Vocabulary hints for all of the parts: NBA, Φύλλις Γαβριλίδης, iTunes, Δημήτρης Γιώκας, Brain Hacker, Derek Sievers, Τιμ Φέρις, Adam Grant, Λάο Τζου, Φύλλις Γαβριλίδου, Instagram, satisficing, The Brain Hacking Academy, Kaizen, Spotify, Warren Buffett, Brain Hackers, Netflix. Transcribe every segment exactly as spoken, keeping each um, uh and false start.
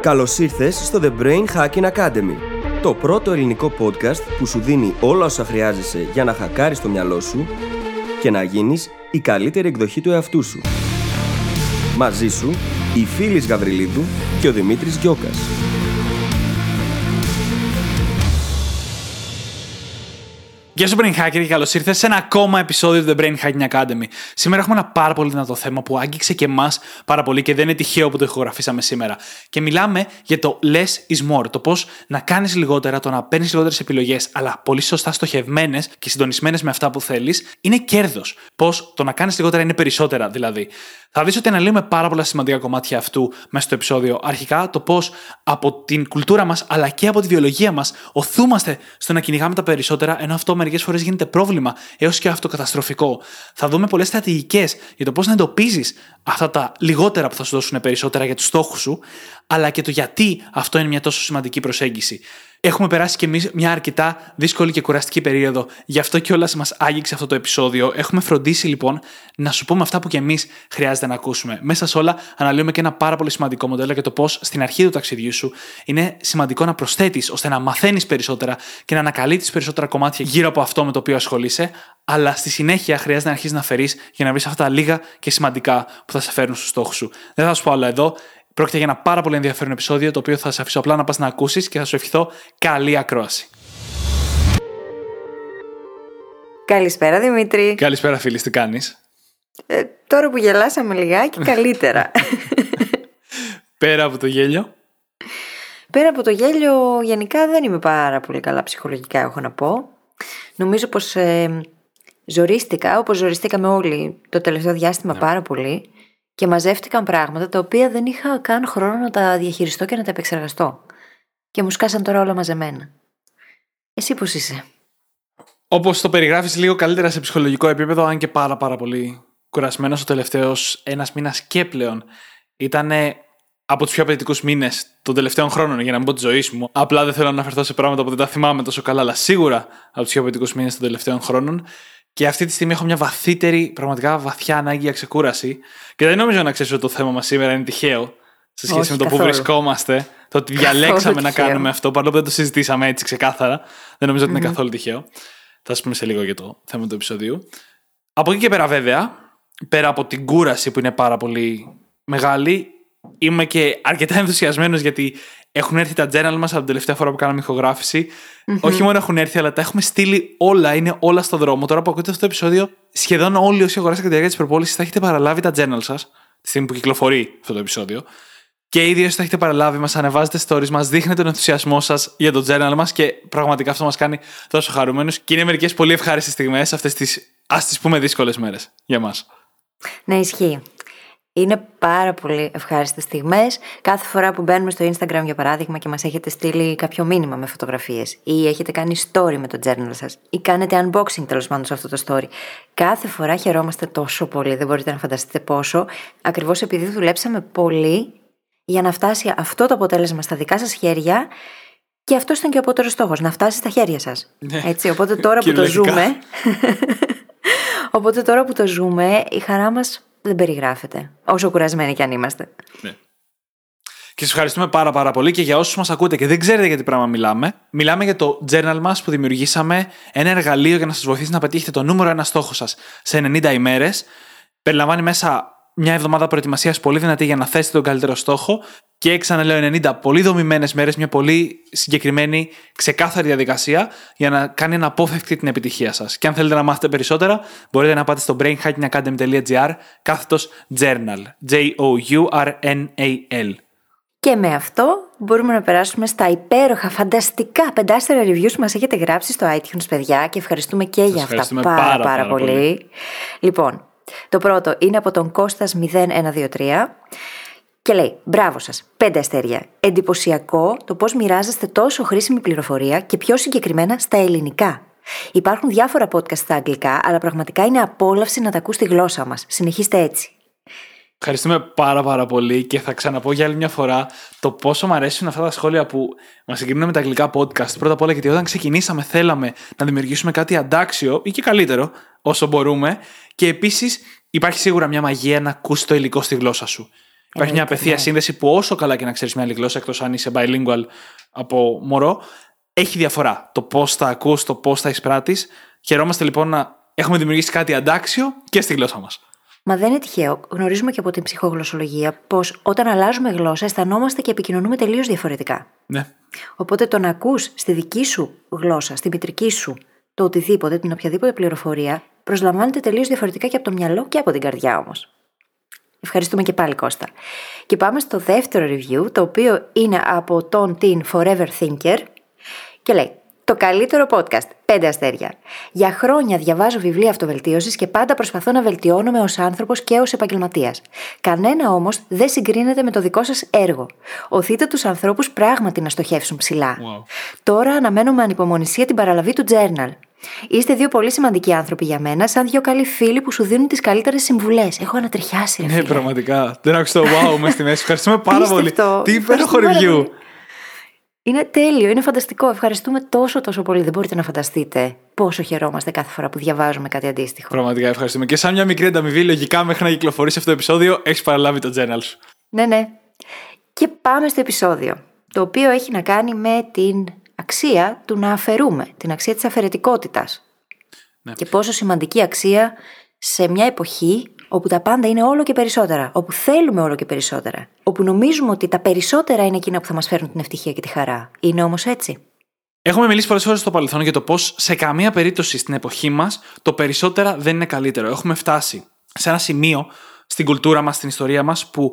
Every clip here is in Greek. Καλώς ήρθες στο The Brain Hacking Academy, το πρώτο ελληνικό podcast που σου δίνει όλα όσα χρειάζεσαι για να χακάρεις το μυαλό σου και να γίνεις η καλύτερη εκδοχή του εαυτού σου. Μαζί σου, η Φύλλις Γαβριλίδου και ο Δημήτρης Γιώκας. Γεια σου, Brain Hacker, και καλώς ήρθες σε ένα ακόμα επεισόδιο του The Brain Hacking Academy. Σήμερα έχουμε ένα πάρα πολύ δυνατό θέμα που άγγιξε και εμάς πάρα πολύ και δεν είναι τυχαίο που το ηχογραφήσαμε σήμερα. Και μιλάμε για το less is more. Το πώς να κάνεις λιγότερα, το να παίρνεις λιγότερες επιλογές, αλλά πολύ σωστά στοχευμένες και συντονισμένες με αυτά που θέλεις, είναι κέρδος. Πώς το να κάνεις λιγότερα είναι περισσότερα, δηλαδή. Θα δεις ότι αναλύουμε πάρα πολλά σημαντικά κομμάτια αυτού μέσα στο επεισόδιο. Αρχικά, το πώς από την κουλτούρα μας αλλά και από τη βιολογία μας οθούμαστε στο να κυνηγάμε τα περισσότερα, ενώ αυτό μερικές φορές γίνεται πρόβλημα, έως και αυτοκαταστροφικό. Θα δούμε πολλές στρατηγικές για το πώς να εντοπίζεις αυτά τα λιγότερα που θα σου δώσουν περισσότερα για τους στόχους σου, αλλά και το γιατί αυτό είναι μια τόσο σημαντική προσέγγιση. Έχουμε περάσει κι εμείς μια αρκετά δύσκολη και κουραστική περίοδο, γι' αυτό κιόλας μας άγγιξε αυτό το επεισόδιο. Έχουμε φροντίσει λοιπόν να σου πούμε αυτά που κι εμείς χρειάζεται να ακούσουμε. Μέσα σε όλα, αναλύουμε και ένα πάρα πολύ σημαντικό μοντέλο για το πώς στην αρχή του ταξιδιού σου είναι σημαντικό να προσθέτεις ώστε να μαθαίνεις περισσότερα και να ανακαλύπτεις περισσότερα κομμάτια γύρω από αυτό με το οποίο ασχολείσαι, αλλά στη συνέχεια χρειάζεται να αρχίσεις να φερείς για να βρεις αυτά τα λίγα και σημαντικά που θα σε φέρουν στους στόχους σου. Δεν θα σου πω άλλα εδώ. Πρόκειται για ένα πάρα πολύ ενδιαφέρον επεισόδιο, το οποίο θα σε αφήσω απλά να πας να ακούσεις και θα σου ευχηθώ καλή ακρόαση. Καλησπέρα, Δημήτρη. Καλησπέρα, φίλη. Τι κάνεις? Ε, τώρα που γελάσαμε λιγάκι, καλύτερα. Πέρα από το γέλιο. Πέρα από το γέλιο, γενικά δεν είμαι πάρα πολύ καλά ψυχολογικά, έχω να πω. Νομίζω πως ε, ζορίστηκα, όπως ζοριστήκαμε όλοι το τελευταίο διάστημα, ναι, πάρα πολύ. Και μαζεύτηκαν πράγματα τα οποία δεν είχα καν χρόνο να τα διαχειριστώ και να τα επεξεργαστώ. Και μου σκάσαν τώρα όλα μαζεμένα. Εσύ πώς είσαι? Όπως το περιγράφεις, λίγο καλύτερα σε ψυχολογικό επίπεδο, αν και πάρα πάρα πολύ κουρασμένος ο τελευταίος ένας μήνας και πλέον. Ήταν από τους πιο απαιτητικούς μήνες των τελευταίων χρόνων, για να μην πω τη ζωή μου. Απλά δεν θέλω να αναφερθώ σε πράγματα που δεν τα θυμάμαι τόσο καλά, αλλά σίγουρα από τους πιο απαιτητικούς μήνες των τελευταίων χρόνων. Και αυτή τη στιγμή έχω μια βαθύτερη, πραγματικά βαθιά ανάγκη για ξεκούραση. Και δεν νομίζω να ξέρεις ότι το θέμα μας σήμερα είναι τυχαίο σε σχέση Όχι, με το καθόλου. Που βρισκόμαστε. Το ότι διαλέξαμε να κάνουμε αυτό, παρόλο που δεν το συζητήσαμε έτσι ξεκάθαρα, δεν νομίζω ότι είναι mm-hmm. καθόλου τυχαίο. Θα σας πούμε σε λίγο για το θέμα του επεισοδίου. Από εκεί και πέρα, βέβαια, πέρα από την κούραση που είναι πάρα πολύ μεγάλη, είμαι και αρκετά ενθουσιασμένος γιατί έχουν έρθει τα journal μας από την τελευταία φορά που κάναμε ηχογράφηση. Mm-hmm. Όχι μόνο έχουν έρθει, αλλά τα έχουμε στείλει όλα. Είναι όλα στο δρόμο. Τώρα που ακούτε αυτό το επεισόδιο, σχεδόν όλοι όσοι αγοράσατε κατά τη διάρκεια της προπόλησης θα έχετε παραλάβει τα journal σας τη στιγμή που κυκλοφορεί αυτό το επεισόδιο. Και ήδη όσοι τα έχετε παραλάβει, μας ανεβάζετε stories, μας δείχνετε τον ενθουσιασμό σας για το journal μας και πραγματικά αυτό μας κάνει τόσο χαρούμενους. Και είναι μερικές πολύ ευχάριστες στιγμές αυτές τις, ας τις πούμε, δύσκολες μέρες για μας. Ναι, ισχύει. Είναι πάρα πολύ ευχάριστες στιγμές. Κάθε φορά που μπαίνουμε στο Instagram, για παράδειγμα, και μας έχετε στείλει κάποιο μήνυμα με φωτογραφίες ή έχετε κάνει story με το journal σας ή κάνετε unboxing, τέλος πάντων, σε αυτό το story, κάθε φορά χαιρόμαστε τόσο πολύ. Δεν μπορείτε να φανταστείτε πόσο. Ακριβώς επειδή δουλέψαμε πολύ για να φτάσει αυτό το αποτέλεσμα στα δικά σας χέρια, και αυτό ήταν και ο απότερος στόχος, να φτάσει στα χέρια σας. Ναι. Έτσι, οπότε τώρα που το ζούμε. Οπότε τώρα που το ζούμε, η χαρά μας δεν περιγράφεται, όσο κουρασμένοι κι αν είμαστε. Ναι. Και σας ευχαριστούμε πάρα πάρα πολύ. Και για όσους μας ακούτε και δεν ξέρετε για τι πράγμα μιλάμε, μιλάμε για το journal μας που δημιουργήσαμε, ένα εργαλείο για να σας βοηθήσει να πετύχετε το νούμερο ένα στόχο σας σε ενενήντα ημέρες. Περιλαμβάνει μέσα μια εβδομάδα προετοιμασίας πολύ δυνατή για να θέσετε τον καλύτερο στόχο και, ξαναλέω, ενενήντα πολύ δομημένες μέρες, μια πολύ συγκεκριμένη, ξεκάθαρη διαδικασία για να κάνει αναπόφευκτη την επιτυχία σας. Και αν θέλετε να μάθετε περισσότερα, μπορείτε να πάτε στο brainhackingacademy.gr κάθετος journal. J-O-U-R-N-A-L. Και με αυτό μπορούμε να περάσουμε στα υπέροχα, φανταστικά πεντάστερα reviews που μας έχετε γράψει στο iTunes, παιδιά, και ευχαριστούμε και σας για ευχαριστούμε αυτά πάρα πάρα, πάρα, πάρα πολύ. πολύ. Λοιπόν, το πρώτο είναι από τον Κώστας μηδέν ένα δύο τρία και λέει: μπράβο σας, πέντε αστέρια. Εντυπωσιακό το πώς μοιράζεστε τόσο χρήσιμη πληροφορία και πιο συγκεκριμένα στα ελληνικά. Υπάρχουν διάφορα podcast στα αγγλικά, αλλά πραγματικά είναι απόλαυση να τα ακούς στη γλώσσα μας. Συνεχίστε έτσι. Ευχαριστούμε πάρα πάρα πολύ και θα ξαναπώ για άλλη μια φορά το πόσο μου αρέσουν αυτά τα σχόλια που μας συγκρίνουν με τα αγγλικά podcast. Πρώτα απ' όλα, γιατί όταν ξεκινήσαμε, θέλαμε να δημιουργήσουμε κάτι αντάξιο ή και καλύτερο όσο μπορούμε. Και επίσης, υπάρχει σίγουρα μια μαγεία να ακούς το υλικό στη γλώσσα σου. Υπάρχει μια απευθεία σύνδεση που όσο καλά και να ξέρεις μια άλλη γλώσσα, εκτός αν είσαι bilingual από μωρό, έχει διαφορά το πώς θα ακούς, το πώς θα εισπράττεις. Χαιρόμαστε λοιπόν να έχουμε δημιουργήσει κάτι αντάξιο και στη γλώσσα μας. Μα δεν είναι τυχαίο. Γνωρίζουμε και από την ψυχογλωσσολογία πως όταν αλλάζουμε γλώσσα αισθανόμαστε και επικοινωνούμε τελείως διαφορετικά. Ναι. Οπότε το να ακούς στη δική σου γλώσσα, στη μητρική σου, το οτιδήποτε, την οποιαδήποτε πληροφορία, προσλαμβάνεται τελείως διαφορετικά και από το μυαλό και από την καρδιά όμως. Ευχαριστούμε και πάλι, Κώστα. Και πάμε στο δεύτερο review, το οποίο είναι από τον Τιμ Forever Thinker και λέει: το καλύτερο podcast, πέντε αστέρια. Για χρόνια διαβάζω βιβλία αυτοβελτίωσης και πάντα προσπαθώ να βελτιώνομαι ως άνθρωπος και ως επαγγελματίας. Κανένα όμως δεν συγκρίνεται με το δικό σας έργο. Οθείτε τους ανθρώπους πράγματι να στοχεύσουν ψηλά. Wow. Τώρα αναμένω με ανυπομονησία την παραλαβή του journal. Είστε δύο πολύ σημαντικοί άνθρωποι για μένα, σαν δύο καλοί φίλοι που σου δίνουν τις καλύτερες συμβουλές. Έχω ανατριχιάσει, ρε φίλε. Ναι, πραγματικά. Δεν άκουσα το wow μέσα στη μέση. Ευχαριστούμε πάρα πολύ. Τι υπέροχο review. Είναι τέλειο, είναι φανταστικό. Ευχαριστούμε τόσο τόσο πολύ. Δεν μπορείτε να φανταστείτε πόσο χαιρόμαστε κάθε φορά που διαβάζουμε κάτι αντίστοιχο. Πραγματικά ευχαριστούμε. Και σαν μια μικρή ανταμοιβή, λογικά μέχρι να κυκλοφορήσει αυτό το επεισόδιο, έχεις παραλάβει το journal σου. Ναι, ναι. Και πάμε στο επεισόδιο, το οποίο έχει να κάνει με την αξία του να αφαιρούμε, την αξία της αφαιρετικότητας. Ναι. Και πόσο σημαντική αξία σε μια εποχή όπου τα πάντα είναι όλο και περισσότερα, όπου θέλουμε όλο και περισσότερα, όπου νομίζουμε ότι τα περισσότερα είναι εκείνα που θα μας φέρουν την ευτυχία και τη χαρά. Είναι όμως έτσι. Έχουμε μιλήσει πολλές φορές στο παρελθόν για το πώς σε καμία περίπτωση στην εποχή μας το περισσότερα δεν είναι καλύτερο. Έχουμε φτάσει σε ένα σημείο στην κουλτούρα μας, στην ιστορία μας, που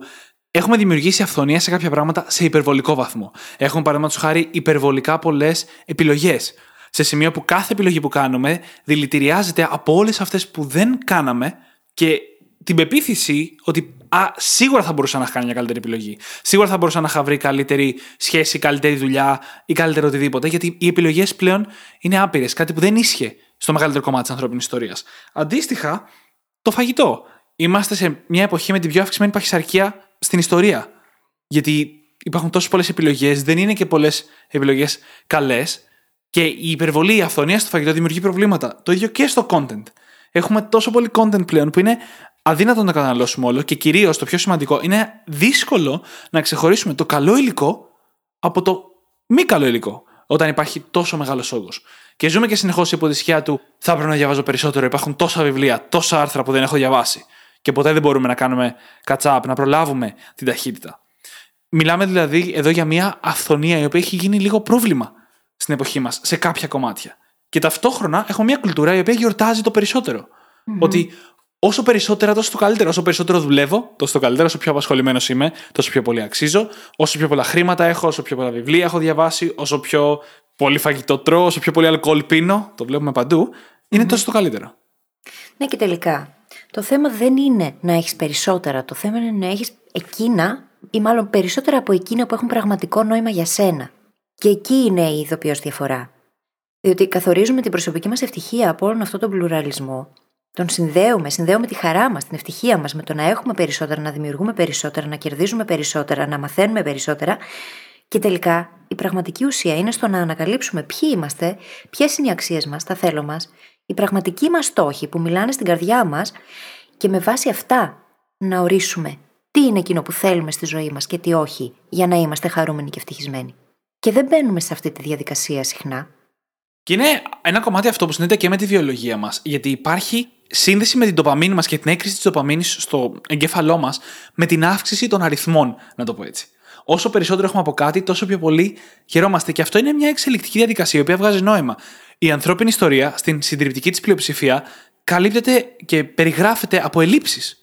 έχουμε δημιουργήσει αυθονία σε κάποια πράγματα σε υπερβολικό βαθμό. Έχουμε, παραδείγματος χάρη, υπερβολικά πολλές επιλογές. Σε σημείο που κάθε επιλογή που κάνουμε δηλητηριάζεται από όλες αυτές που δεν κάναμε και την πεποίθηση ότι α, σίγουρα θα μπορούσα να είχα κάνει μια καλύτερη επιλογή. Σίγουρα θα μπορούσα να είχα βρει καλύτερη σχέση, καλύτερη δουλειά ή καλύτερο οτιδήποτε. Γιατί οι επιλογές πλέον είναι άπειρες. Κάτι που δεν ίσχυε στο μεγαλύτερο κομμάτι της ανθρώπινης ιστορίας. Αντίστοιχα, το φαγητό. Είμαστε σε μια εποχή με την πιο αυξημένη παχυσαρκία στην ιστορία. Γιατί υπάρχουν τόσες πολλές επιλογές, δεν είναι και πολλές επιλογές καλές. Και η υπερβολή, η αυθονία στο φαγητό δημιουργεί προβλήματα. Το ίδιο και στο content. Έχουμε τόσο πολύ content πλέον που είναι αδύνατο να καταναλώσουμε όλο και κυρίως το πιο σημαντικό, είναι δύσκολο να ξεχωρίσουμε το καλό υλικό από το μη καλό υλικό όταν υπάρχει τόσο μεγάλος όγκος. Και ζούμε και συνεχώς υπό τη σκιά του θα πρέπει να διαβάζω περισσότερο, υπάρχουν τόσα βιβλία, τόσα άρθρα που δεν έχω διαβάσει και ποτέ δεν μπορούμε να κάνουμε catch-up, να προλάβουμε την ταχύτητα. Μιλάμε δηλαδή εδώ για μια αυθονία η οποία έχει γίνει λίγο πρόβλημα στην εποχή μας, σε κάποια κομμάτια. Και ταυτόχρονα έχουμε μια κουλτούρα η οποία γιορτάζει το περισσότερο. Mm-hmm. Ότι όσο περισσότερα, τόσο το καλύτερο. Όσο περισσότερο δουλεύω, τόσο το καλύτερο. Όσο πιο απασχολημένος είμαι, τόσο πιο πολύ αξίζω. Όσο πιο πολλά χρήματα έχω, όσο πιο πολλά βιβλία έχω διαβάσει, όσο πιο πολύ φαγητό τρώω, όσο πιο πολύ αλκοόλ πίνω. Το βλέπουμε παντού. Είναι mm-hmm. τόσο το καλύτερο. Ναι, και τελικά. Το θέμα δεν είναι να έχεις περισσότερα. Το θέμα είναι να έχεις εκείνα, ή μάλλον περισσότερα από εκείνα που έχουν πραγματικό νόημα για σένα. Και εκεί είναι η ειδοποιώς διαφορά. Διότι καθορίζουμε την προσωπική μας ευτυχία από όλον αυτόν τον πλουραλισμό. Τον συνδέουμε, συνδέουμε τη χαρά μας, την ευτυχία μας με το να έχουμε περισσότερα, να δημιουργούμε περισσότερα, να κερδίζουμε περισσότερα, να μαθαίνουμε περισσότερα. Και τελικά η πραγματική ουσία είναι στο να ανακαλύψουμε ποιοι είμαστε, ποιες είναι οι αξίες μας, τα θέλω μας, οι πραγματικοί μας στόχοι που μιλάνε στην καρδιά μας και με βάση αυτά να ορίσουμε τι είναι εκείνο που θέλουμε στη ζωή μας και τι όχι, για να είμαστε χαρούμενοι και ευτυχισμένοι. Και δεν μπαίνουμε σε αυτή τη διαδικασία συχνά. Και είναι ένα κομμάτι αυτό που συνδέεται και με τη βιολογία μας. Γιατί υπάρχει σύνδεση με την ντοπαμίνη μας και την έκρηση της ντοπαμίνης στο εγκέφαλό μας με την αύξηση των αριθμών, να το πω έτσι. Όσο περισσότερο έχουμε από κάτι, τόσο πιο πολύ χαιρόμαστε. Και αυτό είναι μια εξελικτική διαδικασία, η οποία βγάζει νόημα. Η ανθρώπινη ιστορία, στην συντριπτική της πλειοψηφία, καλύπτεται και περιγράφεται από ελλείψεις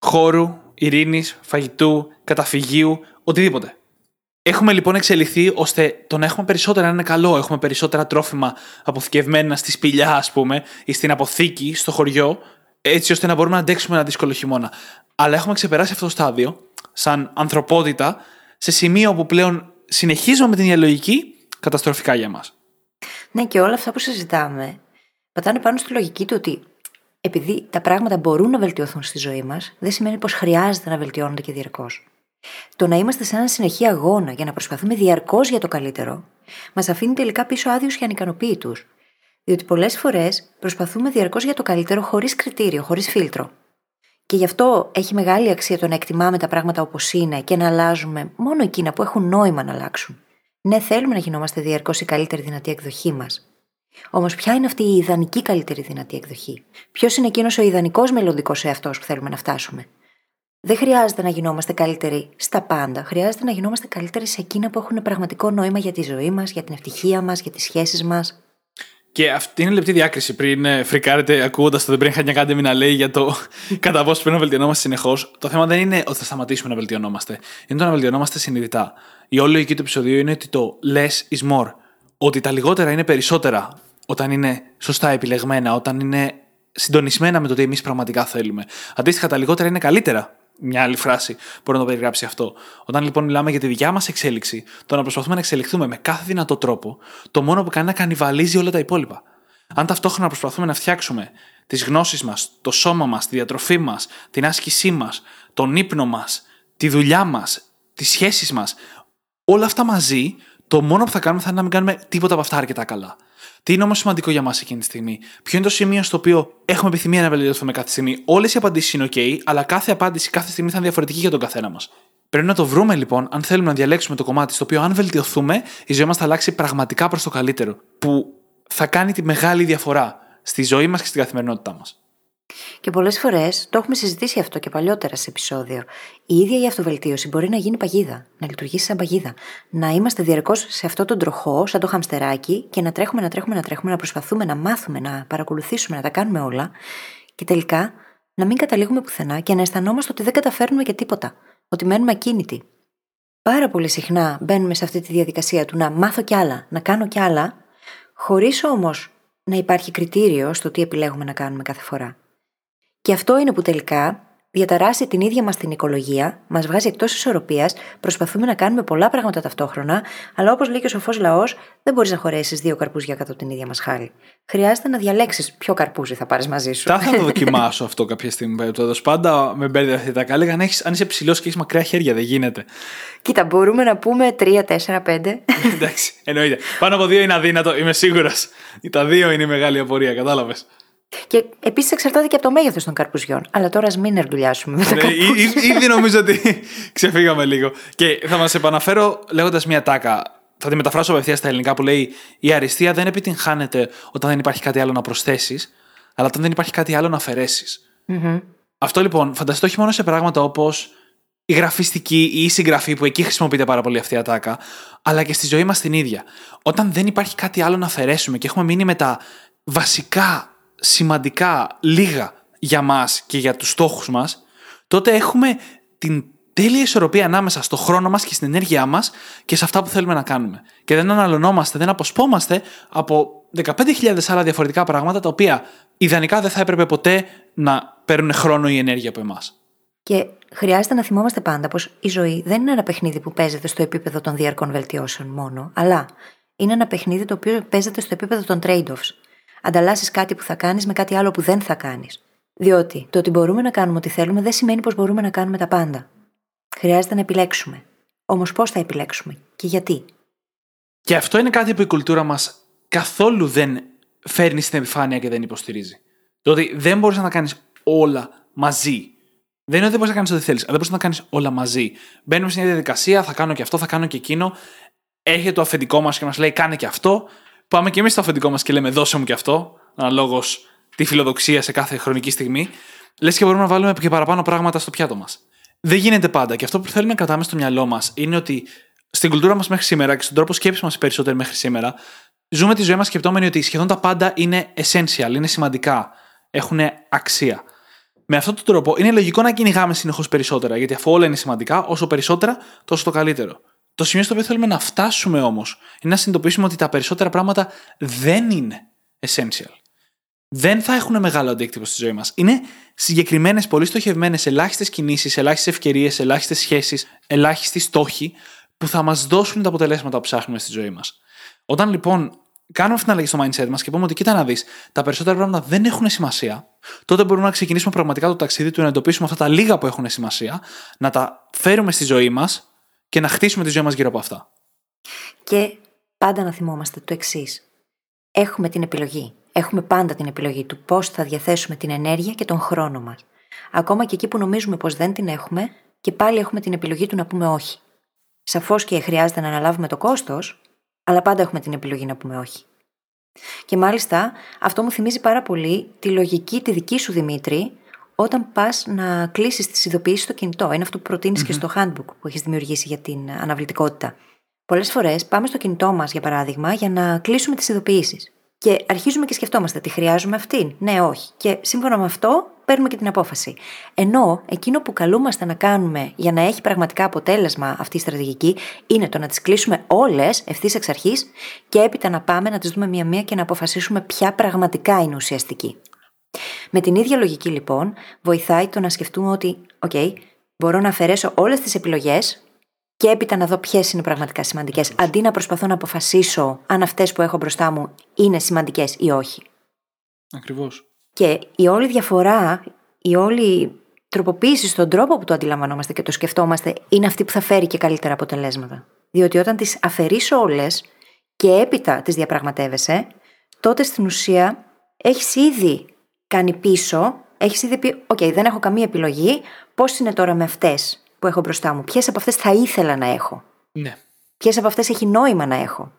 χώρου, ειρήνης, φαγητού, καταφυγίου, οτιδήποτε. Έχουμε λοιπόν εξελιχθεί ώστε το να έχουμε περισσότερα να είναι καλό. Έχουμε περισσότερα τρόφιμα αποθηκευμένα στη σπηλιά, ας πούμε, ή στην αποθήκη, στο χωριό, έτσι ώστε να μπορούμε να αντέξουμε ένα δύσκολο χειμώνα. Αλλά έχουμε ξεπεράσει αυτό το στάδιο, σαν ανθρωπότητα, σε σημείο που πλέον συνεχίζουμε με την ίδια λογική, καταστροφικά για μας. Ναι, και όλα αυτά που συζητάμε πατάνε πάνω στη λογική του ότι επειδή τα πράγματα μπορούν να βελτιωθούν στη ζωή μας, δεν σημαίνει πως χρειάζεται να βελτιώνονται και διαρκώς. Το να είμαστε σε έναν συνεχή αγώνα για να προσπαθούμε διαρκώς για το καλύτερο, μας αφήνει τελικά πίσω άδειους και ανικανοποίητους. Διότι πολλές φορές προσπαθούμε διαρκώς για το καλύτερο χωρίς κριτήριο, χωρίς φίλτρο. Και γι' αυτό έχει μεγάλη αξία το να εκτιμάμε τα πράγματα όπως είναι και να αλλάζουμε μόνο εκείνα που έχουν νόημα να αλλάξουν. Ναι, θέλουμε να γινόμαστε διαρκώς η καλύτερη δυνατή εκδοχή μας. Όμως, ποια είναι αυτή η ιδανική καλύτερη δυνατή εκδοχή? Ποιος είναι εκείνος ο ιδανικός μελλοντικός εαυτός που θέλουμε να φτάσουμε? Δεν χρειάζεται να γινόμαστε καλύτεροι στα πάντα. Χρειάζεται να γινόμαστε καλύτεροι σε εκείνα που έχουν πραγματικό νόημα για τη ζωή μας, για την ευτυχία μας, για τις σχέσεις μας. Και αυτή είναι η λεπτή διάκριση πριν φρικάρετε ακούγοντας το The Brain Hacking Academy να λέει για το κατά πόσο πρέπει να βελτιωνόμαστε συνεχώς. Το θέμα δεν είναι ότι θα σταματήσουμε να βελτιωνόμαστε. Είναι το να βελτιωνόμαστε συνειδητά. Η όλη λογική του επεισοδίου είναι ότι το less is more. Ότι τα λιγότερα είναι περισσότερα όταν είναι σωστά επιλεγμένα, όταν είναι συντονισμένα με το τι εμείς πραγματικά θέλουμε. Αντίστοιχα, τα λιγότερα είναι καλύτερα. Μια άλλη φράση μπορεί να το περιγράψει αυτό. Όταν λοιπόν μιλάμε για τη δικιά μας εξέλιξη, το να προσπαθούμε να εξελιχθούμε με κάθε δυνατό τρόπο, το μόνο που κάνει να κανιβαλίζει όλα τα υπόλοιπα. Αν ταυτόχρονα προσπαθούμε να φτιάξουμε τις γνώσεις μας, το σώμα μας, τη διατροφή μας, την άσκησή μας, τον ύπνο μας, τη δουλειά μας, τις σχέσεις μας, όλα αυτά μαζί, το μόνο που θα κάνουμε θα είναι να μην κάνουμε τίποτα από αυτά αρκετά καλά. Τι είναι όμως σημαντικό για μας εκείνη τη στιγμή? Ποιο είναι το σημείο στο οποίο έχουμε επιθυμία να βελτιωθούμε κάθε στιγμή? Όλες οι απαντήσεις είναι OK, αλλά κάθε απάντηση κάθε στιγμή θα είναι διαφορετική για τον καθένα μας. Πρέπει να το βρούμε λοιπόν, αν θέλουμε να διαλέξουμε το κομμάτι στο οποίο, αν βελτιωθούμε, η ζωή μας θα αλλάξει πραγματικά προς το καλύτερο, που θα κάνει τη μεγάλη διαφορά στη ζωή μας και στην καθημερινότητά μας. Και πολλές φορές το έχουμε συζητήσει αυτό και παλιότερα σε επεισόδιο. Η ίδια η αυτοβελτίωση μπορεί να γίνει παγίδα, να λειτουργήσει σαν παγίδα. Να είμαστε διαρκώς σε αυτόν τον τροχό, σαν το χαμστεράκι, και να τρέχουμε, να τρέχουμε, να τρέχουμε, να προσπαθούμε να μάθουμε, να παρακολουθήσουμε, να τα κάνουμε όλα. Και τελικά να μην καταλήγουμε πουθενά και να αισθανόμαστε ότι δεν καταφέρνουμε και τίποτα, ότι μένουμε ακίνητοι. Πάρα πολύ συχνά μπαίνουμε σε αυτή τη διαδικασία του να μάθω κι άλλα, να κάνω κι άλλα, χωρίς όμως να υπάρχει κριτήριο στο τι επιλέγουμε να κάνουμε κάθε φορά. Και αυτό είναι που τελικά διαταράσσει την ίδια μας την οικολογία, μας βγάζει εκτός ισορροπίας, προσπαθούμε να κάνουμε πολλά πράγματα ταυτόχρονα, αλλά όπως λέει και ο σοφός λαός, δεν μπορείς να χωρέσεις δύο καρπούζια κάτω από την ίδια μας χάλη. Χρειάζεται να διαλέξεις ποιο καρπούζι θα πάρεις μαζί σου. Τα θα το δοκιμάσω αυτό κάποια στιγμή. Περιπτώτως. Πάντα με μπέρδευε τα καλά. Λέγανε, αν είσαι ψηλός και έχεις μακριά χέρια, δεν γίνεται. Κοίτα, μπορούμε να πούμε τρία, τέσσερα, πέντε. Εντάξει, εννοείται. Πάνω από δύο είναι αδύνατο, είμαι σίγουρος. Τα δύο είναι η μεγάλη απορία, κατάλαβες. Και επίσης εξαρτάται και από το μέγεθος των καρπουζιών. Αλλά τώρα ας μην ερντουλιάσουμε με τα καρπούζια. Ήδη νομίζω ότι ξεφύγαμε λίγο. Και θα μας επαναφέρω λέγοντας μια τάκα. Θα τη μεταφράσω απευθείας στα ελληνικά που λέει: η αριστεία δεν επιτυγχάνεται όταν δεν υπάρχει κάτι άλλο να προσθέσεις, αλλά όταν δεν υπάρχει κάτι άλλο να αφαιρέσεις. Mm-hmm. Αυτό λοιπόν φανταστείτε όχι μόνο σε πράγματα όπως η γραφιστική ή η συγγραφή, που εκεί χρησιμοποιείται πάρα πολύ αυτή η ατάκα, αλλά και στη ζωή μας την ίδια. Όταν δεν υπάρχει κάτι άλλο να αφαιρέσουμε και έχουμε μείνει με τα βασικά, σημαντικά, λίγα για μας και για τους στόχους μας, τότε έχουμε την τέλεια ισορροπία ανάμεσα στο χρόνο μας και στην ενέργειά μας και σε αυτά που θέλουμε να κάνουμε. Και δεν αναλωνόμαστε, δεν αποσπόμαστε από δεκαπέντε χιλιάδες άλλα διαφορετικά πράγματα, τα οποία ιδανικά δεν θα έπρεπε ποτέ να παίρνουν χρόνο ή ενέργεια από εμάς. Και χρειάζεται να θυμόμαστε πάντα πως η ζωή δεν είναι ένα παιχνίδι που παίζεται στο επίπεδο των διαρκών βελτιώσεων μόνο, αλλά είναι ένα παιχνίδι το οποίο παίζεται στο επίπεδο των trade-offs. Ανταλλάσσεις κάτι που θα κάνεις με κάτι άλλο που δεν θα κάνεις. Διότι το ότι μπορούμε να κάνουμε ό,τι θέλουμε δεν σημαίνει πως μπορούμε να κάνουμε τα πάντα. Χρειάζεται να επιλέξουμε. Όμως πώς θα επιλέξουμε και γιατί? Και αυτό είναι κάτι που η κουλτούρα μας καθόλου δεν φέρνει στην επιφάνεια και δεν υποστηρίζει. Διότι δεν μπορείς να τα κάνεις όλα μαζί. Δεν είναι ότι δεν μπορείς να κάνεις ό,τι θέλεις, αλλά δεν μπορείς να τα κάνεις όλα μαζί. Μπαίνουμε σε μια διαδικασία, θα κάνω και αυτό, θα κάνω και εκείνο. Έρχεται το αφεντικό μας και μας λέει: κάνε και αυτό. Πάμε και εμείς στο αφεντικό μας και λέμε: δώσε μου και αυτό, αναλόγως τη φιλοδοξία σε κάθε χρονική στιγμή. Λες και μπορούμε να βάλουμε και παραπάνω πράγματα στο πιάτο μας. Δεν γίνεται πάντα. Και αυτό που θέλουμε να κρατάμε στο μυαλό μας είναι ότι στην κουλτούρα μας μέχρι σήμερα και στον τρόπο σκέψης μας περισσότερο μέχρι σήμερα, ζούμε τη ζωή μας σκεπτόμενοι ότι σχεδόν τα πάντα είναι essential, είναι σημαντικά, έχουν αξία. Με αυτόν τον τρόπο είναι λογικό να κυνηγάμε συνεχώς περισσότερα, γιατί αφού όλα είναι σημαντικά, όσο περισσότερα, τόσο το καλύτερο. Το σημείο στο οποίο θέλουμε να φτάσουμε όμως είναι να συνειδητοποιήσουμε ότι τα περισσότερα πράγματα δεν είναι essential. Δεν θα έχουν μεγάλο αντίκτυπο στη ζωή μας. Είναι συγκεκριμένες, πολύ στοχευμένες, ελάχιστες κινήσεις, ελάχιστες ευκαιρίες, ελάχιστες σχέσεις, ελάχιστοι στόχοι που θα μας δώσουν τα αποτελέσματα που ψάχνουμε στη ζωή μας. Όταν λοιπόν κάνουμε αυτή την αλλαγή στο mindset μας και πούμε ότι κοίτα να δεις, τα περισσότερα πράγματα δεν έχουν σημασία, τότε μπορούμε να ξεκινήσουμε πραγματικά το ταξίδι του να εντοπίσουμε αυτά τα λίγα που έχουν σημασία, να τα φέρουμε στη ζωή μας και να χτίσουμε τη ζωή μας γύρω από αυτά. Και πάντα να θυμόμαστε το εξής. Έχουμε την επιλογή. Έχουμε πάντα την επιλογή του πώς θα διαθέσουμε την ενέργεια και τον χρόνο μας. Ακόμα και εκεί που νομίζουμε πως δεν την έχουμε, και πάλι έχουμε την επιλογή του να πούμε όχι. Σαφώς και χρειάζεται να αναλάβουμε το κόστος, αλλά πάντα έχουμε την επιλογή να πούμε όχι. Και μάλιστα αυτό μου θυμίζει πάρα πολύ τη λογική τη δική σου, Δημήτρη, όταν πας να κλείσεις τις ειδοποιήσεις στο κινητό. Είναι αυτό που προτείνεις mm-hmm. και στο handbook που έχεις δημιουργήσει για την αναβλητικότητα. Πολλές φορές πάμε στο κινητό μας, για παράδειγμα, για να κλείσουμε τις ειδοποιήσεις. Και αρχίζουμε και σκεφτόμαστε, τη χρειάζομαι αυτήν? Ναι, όχι. Και σύμφωνα με αυτό παίρνουμε και την απόφαση. Ενώ εκείνο που καλούμαστε να κάνουμε για να έχει πραγματικά αποτέλεσμα αυτή η στρατηγική είναι το να τις κλείσουμε όλες ευθύς εξ αρχής και έπειτα να πάμε να τις δούμε μία-μία και να αποφασίσουμε ποια πραγματικά είναι ουσιαστική. Με την ίδια λογική, λοιπόν, βοηθάει το να σκεφτούμε ότι, OK, μπορώ να αφαιρέσω όλες τις επιλογές και έπειτα να δω ποιες είναι πραγματικά σημαντικές, αντί να προσπαθώ να αποφασίσω αν αυτές που έχω μπροστά μου είναι σημαντικές ή όχι. Ακριβώς. Και η όλη διαφορά, η όλη τροποποίηση στον τρόπο που το αντιλαμβανόμαστε και το σκεφτόμαστε είναι αυτή που θα φέρει και καλύτερα αποτελέσματα. Διότι όταν τις αφαιρείς όλες και έπειτα τις διαπραγματεύεσαι, τότε στην ουσία έχεις ήδη κάνει πίσω, έχεις ήδη πει, οκ, okay, δεν έχω καμία επιλογή, πώς είναι τώρα με αυτές που έχω μπροστά μου? Ποιες από αυτές θα ήθελα να έχω? Ναι. Ποιες από αυτές έχει νόημα να έχω?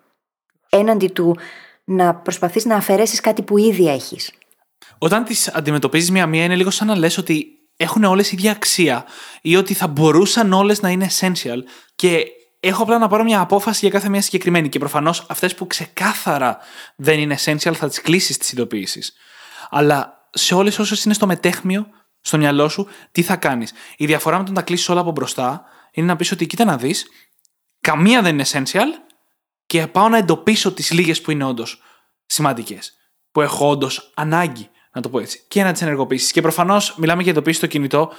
Έναντι του να προσπαθείς να αφαιρέσεις κάτι που ήδη έχεις. Όταν τις αντιμετωπίζεις μία-μία, είναι λίγο σαν να λες ότι έχουν όλες ίδια αξία ή ότι θα μπορούσαν όλες να είναι essential και έχω απλά να πάρω μια απόφαση για κάθε μία συγκεκριμένη. Και προφανώς αυτές που ξεκάθαρα δεν είναι essential θα τις κλείσεις τις ειδοποιήσεις. Αλλά σε όλες όσες είναι στο μετέχμιο, στο μυαλό σου, τι θα κάνεις? Η διαφορά με το να τα κλείσεις όλα από μπροστά είναι να πεις ότι κοίτα να δεις, καμία δεν είναι essential και πάω να εντοπίσω τις λίγες που είναι όντως σημαντικές, που έχω όντως ανάγκη, να το πω έτσι, και να τις ενεργοποιήσεις. Και προφανώς μιλάμε για εντοπίσεις στο κινητό,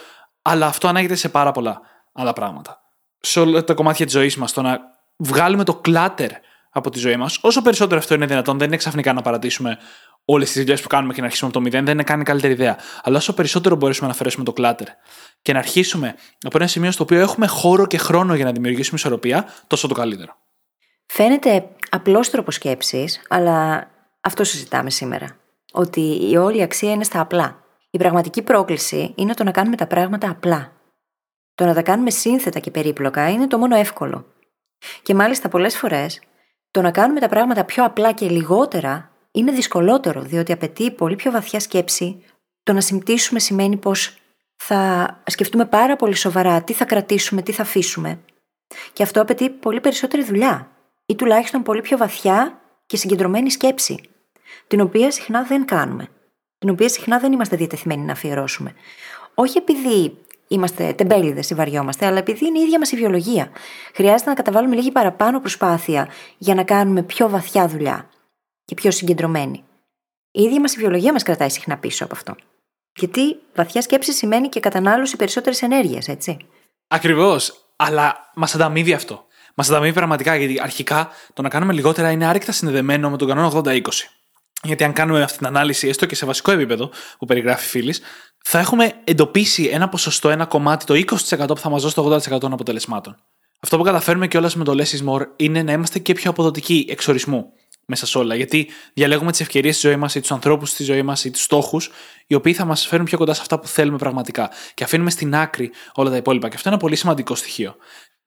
αλλά αυτό ανάγεται σε πάρα πολλά άλλα πράγματα. Σε όλα τα κομμάτια της ζωής μας, το να βγάλουμε το clutter από τη ζωή μας, όσο περισσότερο αυτό είναι δυνατόν, δεν είναι ξαφνικά να παρατήσουμε όλες τις δουλειές που κάνουμε και να αρχίσουμε από το μηδέν, δεν είναι καν καλύτερη ιδέα. Αλλά όσο περισσότερο μπορέσουμε να αφαιρέσουμε το clutter και να αρχίσουμε από ένα σημείο στο οποίο έχουμε χώρο και χρόνο για να δημιουργήσουμε ισορροπία, τόσο το καλύτερο. Φαίνεται απλός τρόπος σκέψης, αλλά αυτό συζητάμε σήμερα. Ότι η όλη αξία είναι στα απλά. Η πραγματική πρόκληση είναι το να κάνουμε τα πράγματα απλά. Το να τα κάνουμε σύνθετα και περίπλοκα είναι το μόνο εύκολο. Και μάλιστα πολλές φορές το να κάνουμε τα πράγματα πιο απλά και λιγότερα είναι δυσκολότερο, διότι απαιτεί πολύ πιο βαθιά σκέψη. Το να συμπτήσουμε σημαίνει πως θα σκεφτούμε πάρα πολύ σοβαρά τι θα κρατήσουμε, τι θα αφήσουμε. Και αυτό απαιτεί πολύ περισσότερη δουλειά ή τουλάχιστον πολύ πιο βαθιά και συγκεντρωμένη σκέψη, την οποία συχνά δεν κάνουμε, την οποία συχνά δεν είμαστε διατεθειμένοι να αφιερώσουμε. Όχι επειδή είμαστε τεμπέληδες ή βαριόμαστε, αλλά επειδή είναι η ίδια μας η βιολογία. Χρειάζεται να καταβάλουμε λίγη παραπάνω προσπάθεια για να κάνουμε πιο βαθιά δουλειά και πιο συγκεντρωμένη. Η ίδια μας η βιολογία μας κρατάει συχνά πίσω από αυτό. Γιατί βαθιά σκέψη σημαίνει και κατανάλωση περισσότερης ενέργειας, έτσι. Ακριβώς, αλλά μας ανταμείβει αυτό. Μας ανταμείβει πραγματικά, γιατί αρχικά το να κάνουμε λιγότερα είναι άρρηκτα συνδεδεμένο με τον κανόνα ογδόντα είκοσι. Γιατί αν κάνουμε αυτή την ανάλυση, έστω και σε βασικό επίπεδο που περιγράφει Φύλλις, θα έχουμε εντοπίσει ένα ποσοστό, ένα κομμάτι, το είκοσι τοις εκατό που θα μας δώσει το ογδόντα τοις εκατό των αποτελεσμάτων. Αυτό που καταφέρουμε κιόλας με το Less is More είναι να είμαστε και πιο αποδοτικοί εξ ορισμού μέσα σε όλα. Γιατί διαλέγουμε τις ευκαιρίες στη ζωή μας ή τους ανθρώπους στη ζωή μας ή τους στόχους, οι οποίοι θα μας φέρουν πιο κοντά σε αυτά που θέλουμε πραγματικά. Και αφήνουμε στην άκρη όλα τα υπόλοιπα. Και αυτό είναι ένα πολύ σημαντικό στοιχείο.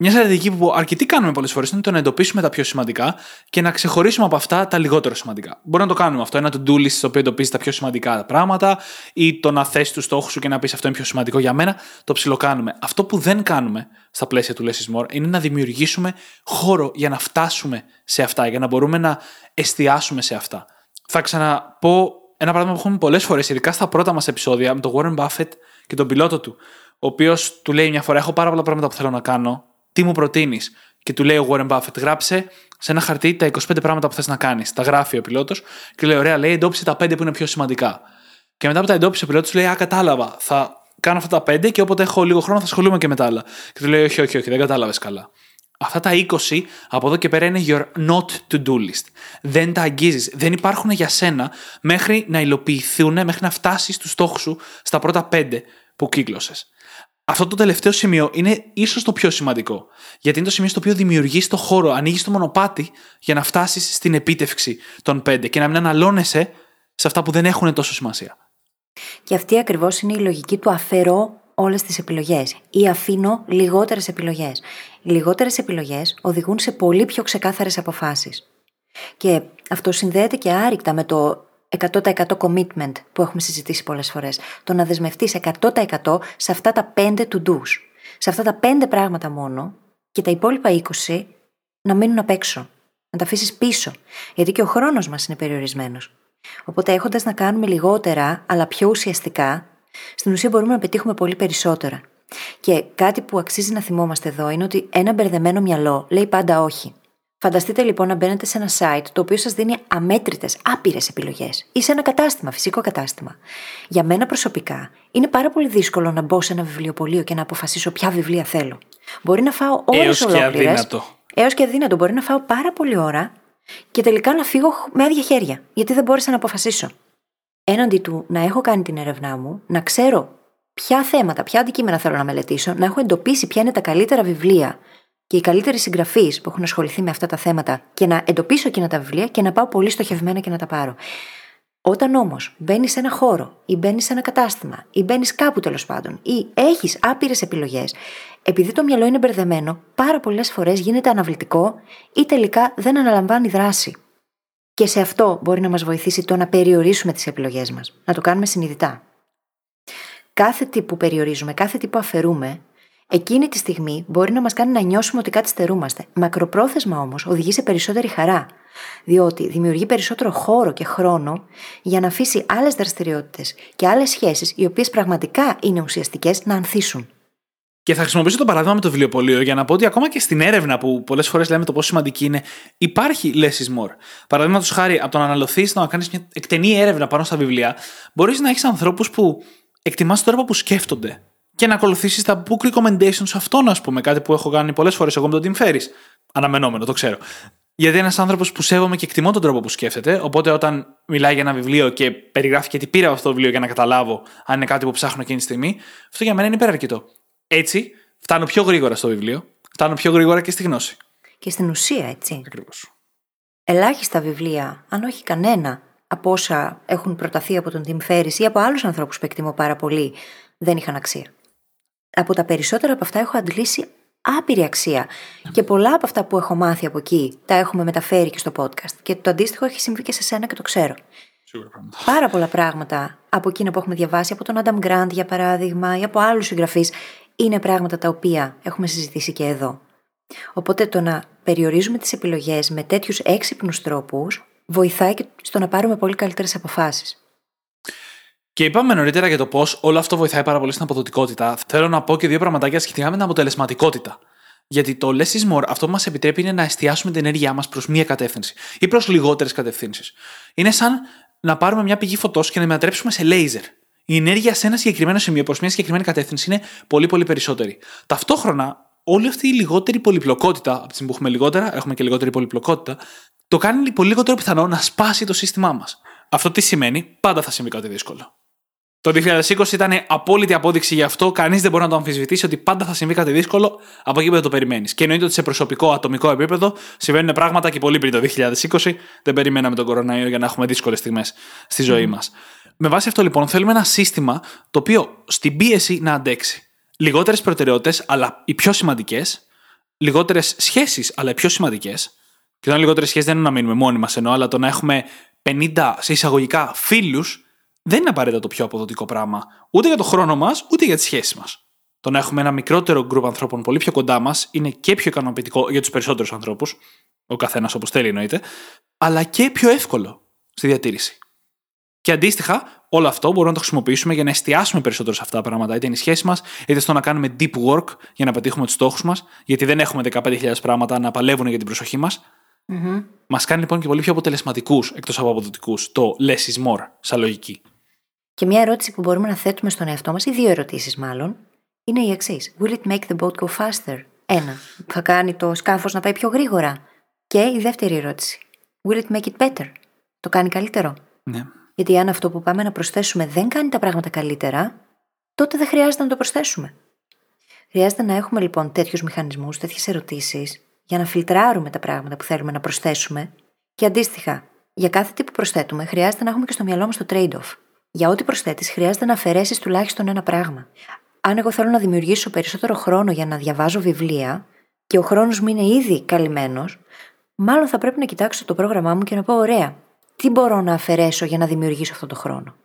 Μια στρατηγική που αρκετοί κάνουμε πολλές φορές είναι το να εντοπίσουμε τα πιο σημαντικά και να ξεχωρίσουμε από αυτά τα λιγότερο σημαντικά. Μπορεί να το κάνουμε αυτό. Ένα to-do list στο οποίο εντοπίζει τα πιο σημαντικά πράγματα ή το να θέσει του στόχου σου και να πει αυτό είναι πιο σημαντικό για μένα. Το ψιλοκάνουμε. Αυτό που δεν κάνουμε στα πλαίσια του Less is More είναι να δημιουργήσουμε χώρο για να φτάσουμε σε αυτά, για να μπορούμε να εστιάσουμε σε αυτά. Θα ξαναπώ ένα πράγμα που έχουμε πολλές φορές, ειδικά στα πρώτα μας επεισόδια, με τον Warren Buffett και τον πιλότο του, ο οποίος του λέει μια φορά: έχω πάρα πολλά πράγματα που θέλω να κάνω. Τι μου προτείνεις? Και του λέει ο Warren Buffett: γράψε σε ένα χαρτί τα είκοσι πέντε πράγματα που θες να κάνεις. Τα γράφει ο πιλότος και λέει: ωραία, λέει, εντόπισε τα πέντε που είναι πιο σημαντικά. Και μετά που τα εντόπισε ο πιλότος, λέει: α, κατάλαβα. Θα κάνω αυτά τα πέντε και όποτε έχω λίγο χρόνο θα ασχολούμαι και με τα άλλα. Και του λέει: όχι, όχι, όχι, δεν κατάλαβες καλά. Αυτά τα είκοσι από εδώ και πέρα είναι your not to do list. Δεν τα αγγίζεις. Δεν υπάρχουν για σένα μέχρι να υλοποιηθούν, μέχρι να φτάσεις στους στόχους σου στα πρώτα πέντε που κύκλωσες. Αυτό το τελευταίο σημείο είναι ίσως το πιο σημαντικό. Γιατί είναι το σημείο στο οποίο δημιουργείς το χώρο, ανοίγεις το μονοπάτι για να φτάσεις στην επίτευξη των πέντε και να μην αναλώνεσαι σε αυτά που δεν έχουν τόσο σημασία. Και αυτή ακριβώς είναι η λογική του αφαιρώ όλες τις επιλογές ή αφήνω λιγότερες επιλογές. Οι λιγότερες επιλογές οδηγούν σε πολύ πιο ξεκάθαρες αποφάσεις. Και αυτό συνδέεται και άρρηκτα με το εκατό τοις εκατό commitment που έχουμε συζητήσει πολλές φορές. Το να δεσμευτείς εκατό τοις εκατό σε αυτά τα πέντε to-dos. Σε αυτά τα πέντε πράγματα μόνο και τα υπόλοιπα είκοσι να μείνουν απ' έξω. Να τα αφήσεις πίσω. Γιατί και ο χρόνος μας είναι περιορισμένος. Οπότε έχοντας να κάνουμε λιγότερα αλλά πιο ουσιαστικά, στην ουσία μπορούμε να πετύχουμε πολύ περισσότερα. Και κάτι που αξίζει να θυμόμαστε εδώ είναι ότι ένα μπερδεμένο μυαλό λέει πάντα όχι. Φανταστείτε λοιπόν να μπαίνετε σε ένα site το οποίο σας δίνει αμέτρητες, άπειρες επιλογές ή σε ένα κατάστημα, φυσικό κατάστημα. Για μένα προσωπικά είναι πάρα πολύ δύσκολο να μπω σε ένα βιβλιοπωλείο και να αποφασίσω ποια βιβλία θέλω. Μπορεί να φάω ώρες ολόκληρες. Έως και αδύνατο. Μπορεί να φάω πάρα πολλή ώρα και τελικά να φύγω με άδεια χέρια, γιατί δεν μπόρεσα να αποφασίσω. Έναντι του να έχω κάνει την έρευνά μου, να ξέρω ποια θέματα, ποια αντικείμενα θέλω να μελετήσω, να έχω εντοπίσει ποια είναι τα καλύτερα βιβλία και οι καλύτεροι συγγραφείς που έχουν ασχοληθεί με αυτά τα θέματα και να εντοπίσω εκείνα τα βιβλία και να πάω πολύ στοχευμένα και να τα πάρω. Όταν όμως μπαίνεις σε ένα χώρο ή μπαίνεις σε ένα κατάστημα ή μπαίνεις κάπου τέλος πάντων ή έχεις άπειρες επιλογές, επειδή το μυαλό είναι μπερδεμένο, πάρα πολλές φορές γίνεται αναβλητικό ή τελικά δεν αναλαμβάνει δράση. Και σε αυτό μπορεί να μας βοηθήσει το να περιορίσουμε τις επιλογές μας, να το κάνουμε συνειδητά. Κάθε τι που περιορίζουμε, κάθε τι που αφαιρούμε, εκείνη τη στιγμή μπορεί να μας κάνει να νιώσουμε ότι κάτι στερούμαστε. Μακροπρόθεσμα όμως οδηγεί σε περισσότερη χαρά, διότι δημιουργεί περισσότερο χώρο και χρόνο για να αφήσει άλλες δραστηριότητες και άλλες σχέσεις, οι οποίες πραγματικά είναι ουσιαστικές, να ανθίσουν. Και θα χρησιμοποιήσω το παράδειγμα με το βιβλιοπωλείο για να πω ότι ακόμα και στην έρευνα, που πολλές φορές λέμε το πόσο σημαντική είναι, υπάρχει less is more. Παραδείγματος χάρη, από το να αναλωθείς, να κάνεις μια εκτενή έρευνα πάνω στα βιβλία, μπορείς να έχεις ανθρώπους που εκτιμάς τον τρόπο που σκέφτονται και να ακολουθήσεις τα book recommendations αυτών, ας πούμε. Κάτι που έχω κάνει πολλές φορές εγώ με τον Τιμ Φέρις. Αναμενόμενο, το ξέρω. Γιατί ένας άνθρωπος που σέβομαι και εκτιμώ τον τρόπο που σκέφτεται, οπότε όταν μιλάει για ένα βιβλίο και περιγράφει και τι πήρα αυτό το βιβλίο για να καταλάβω αν είναι κάτι που ψάχνω εκείνη τη στιγμή, αυτό για μένα είναι υπεραρκετό. Έτσι, φτάνω πιο γρήγορα στο βιβλίο, φτάνω πιο γρήγορα και στη γνώση. Και στην ουσία, έτσι. Ακριβώς. Ελάχιστα βιβλία, αν όχι κανένα, από όσα έχουν προταθεί από τον Τιμ Φέρις ή από άλλους ανθρώπους που εκτιμώ πάρα πολύ, δεν είχαν αξία. Από τα περισσότερα από αυτά έχω αντλήσει άπειρη αξία. Και πολλά από αυτά που έχω μάθει από εκεί τα έχουμε μεταφέρει και στο podcast. Και το αντίστοιχο έχει συμβεί και σε σένα και το ξέρω. Πάρα πολλά πράγματα από εκείνα που έχουμε διαβάσει, από τον Adam Grant για παράδειγμα, ή από άλλους συγγραφείς, είναι πράγματα τα οποία έχουμε συζητήσει και εδώ. Οπότε το να περιορίζουμε τις επιλογές με τέτοιους έξυπνους τρόπους βοηθάει και στο να πάρουμε πολύ καλύτερες αποφάσεις. Και είπαμε νωρίτερα για το πώς όλο αυτό βοηθάει πάρα πολύ στην αποδοτικότητα. Θέλω να πω και δύο πραγματάκια σχετικά με την αποτελεσματικότητα. Γιατί το less is more, αυτό που μας επιτρέπει είναι να εστιάσουμε την ενέργειά μας προς μία κατεύθυνση ή προς λιγότερες κατευθύνσεις. Είναι σαν να πάρουμε μια πηγή φωτός και να μετατρέψουμε σε λέιζερ. Η ενέργεια σε ένα συγκεκριμένο σημείο προς μια συγκεκριμένη κατεύθυνση είναι πολύ πολύ περισσότερη. Ταυτόχρονα, όλη αυτή η λιγότερη πολυπλοκότητα, από τη στιγμή που έχουμε λιγότερα, έχουμε και λιγότερη πολυπλοκότητα, το κάνει πολύ λιγότερο πιθανό να σπάσει το σύστημά μας. Αυτό τι σημαίνει? Πάντα θα συμβεί κάτι δύσκολο. Το είκοσι είκοσι ήταν απόλυτη απόδειξη γι' αυτό. Κανείς δεν μπορεί να το αμφισβητήσει ότι πάντα θα συμβεί κάτι δύσκολο από εκεί που δεν το περιμένεις. Και εννοείται ότι σε προσωπικό, ατομικό επίπεδο συμβαίνουν πράγματα και πολύ πριν το είκοσι είκοσι. Δεν περιμέναμε τον κοροναϊό για να έχουμε δύσκολες στιγμές στη ζωή μας. Με βάση αυτό λοιπόν θέλουμε ένα σύστημα το οποίο στην πίεση να αντέξει. Λιγότερες προτεραιότητες, αλλά οι πιο σημαντικές. Λιγότερες σχέσεις, αλλά οι πιο σημαντικές. Και όταν λιγότερες σχέσεις δεν είναι να μείνουμε μόνοι μας εννοώ, αλλά το να έχουμε πενήντα σε εισαγωγικά φίλους δεν είναι απαραίτητα το πιο αποδοτικό πράγμα. Ούτε για το χρόνο μας, ούτε για τις σχέσεις μας. Το να έχουμε ένα μικρότερο γκρουπ ανθρώπων πολύ πιο κοντά μας είναι και πιο ικανοποιητικό για τους περισσότερους ανθρώπους. Ο καθένας όπως θέλει εννοείται. Αλλά και πιο εύκολο στη διατήρηση. Και αντίστοιχα, όλο αυτό μπορούμε να το χρησιμοποιήσουμε για να εστιάσουμε περισσότερο σε αυτά τα πράγματα. Είτε είναι η σχέση μας, είτε στο να κάνουμε deep work για να πετύχουμε τους στόχους μας. Γιατί δεν έχουμε δεκαπέντε χιλιάδες πράγματα να παλεύουν για την προσοχή μας. Mm-hmm. Μας κάνει λοιπόν και πολύ πιο αποτελεσματικούς εκτός από αποδοτικούς το less is more, σαν λογική. Και μια ερώτηση που μπορούμε να θέτουμε στον εαυτό μας, ή δύο ερωτήσεις μάλλον, είναι η εξής. Will it make the boat go faster? Ένα. Θα κάνει το σκάφος να πάει πιο γρήγορα. Και η δεύτερη ερώτηση. Will it make it better? Το κάνει καλύτερο. Ναι. Γιατί αν αυτό που πάμε να προσθέσουμε δεν κάνει τα πράγματα καλύτερα, τότε δεν χρειάζεται να το προσθέσουμε. Χρειάζεται να έχουμε λοιπόν τέτοιους μηχανισμούς, τέτοιες ερωτήσεις, για να φιλτράρουμε τα πράγματα που θέλουμε να προσθέσουμε. Και αντίστοιχα, για κάθε τι που προσθέτουμε, χρειάζεται να έχουμε και στο μυαλό μας το trade-off. Για ό,τι προσθέτεις, χρειάζεται να αφαιρέσεις τουλάχιστον ένα πράγμα. Αν εγώ θέλω να δημιουργήσω περισσότερο χρόνο για να διαβάζω βιβλία και ο χρόνος μου είναι ήδη καλυμμένος, μάλλον θα πρέπει να κοιτάξω το πρόγραμμά μου και να πω: ωραία, τι μπορώ να αφαιρέσω για να δημιουργήσω αυτό το χρόνο.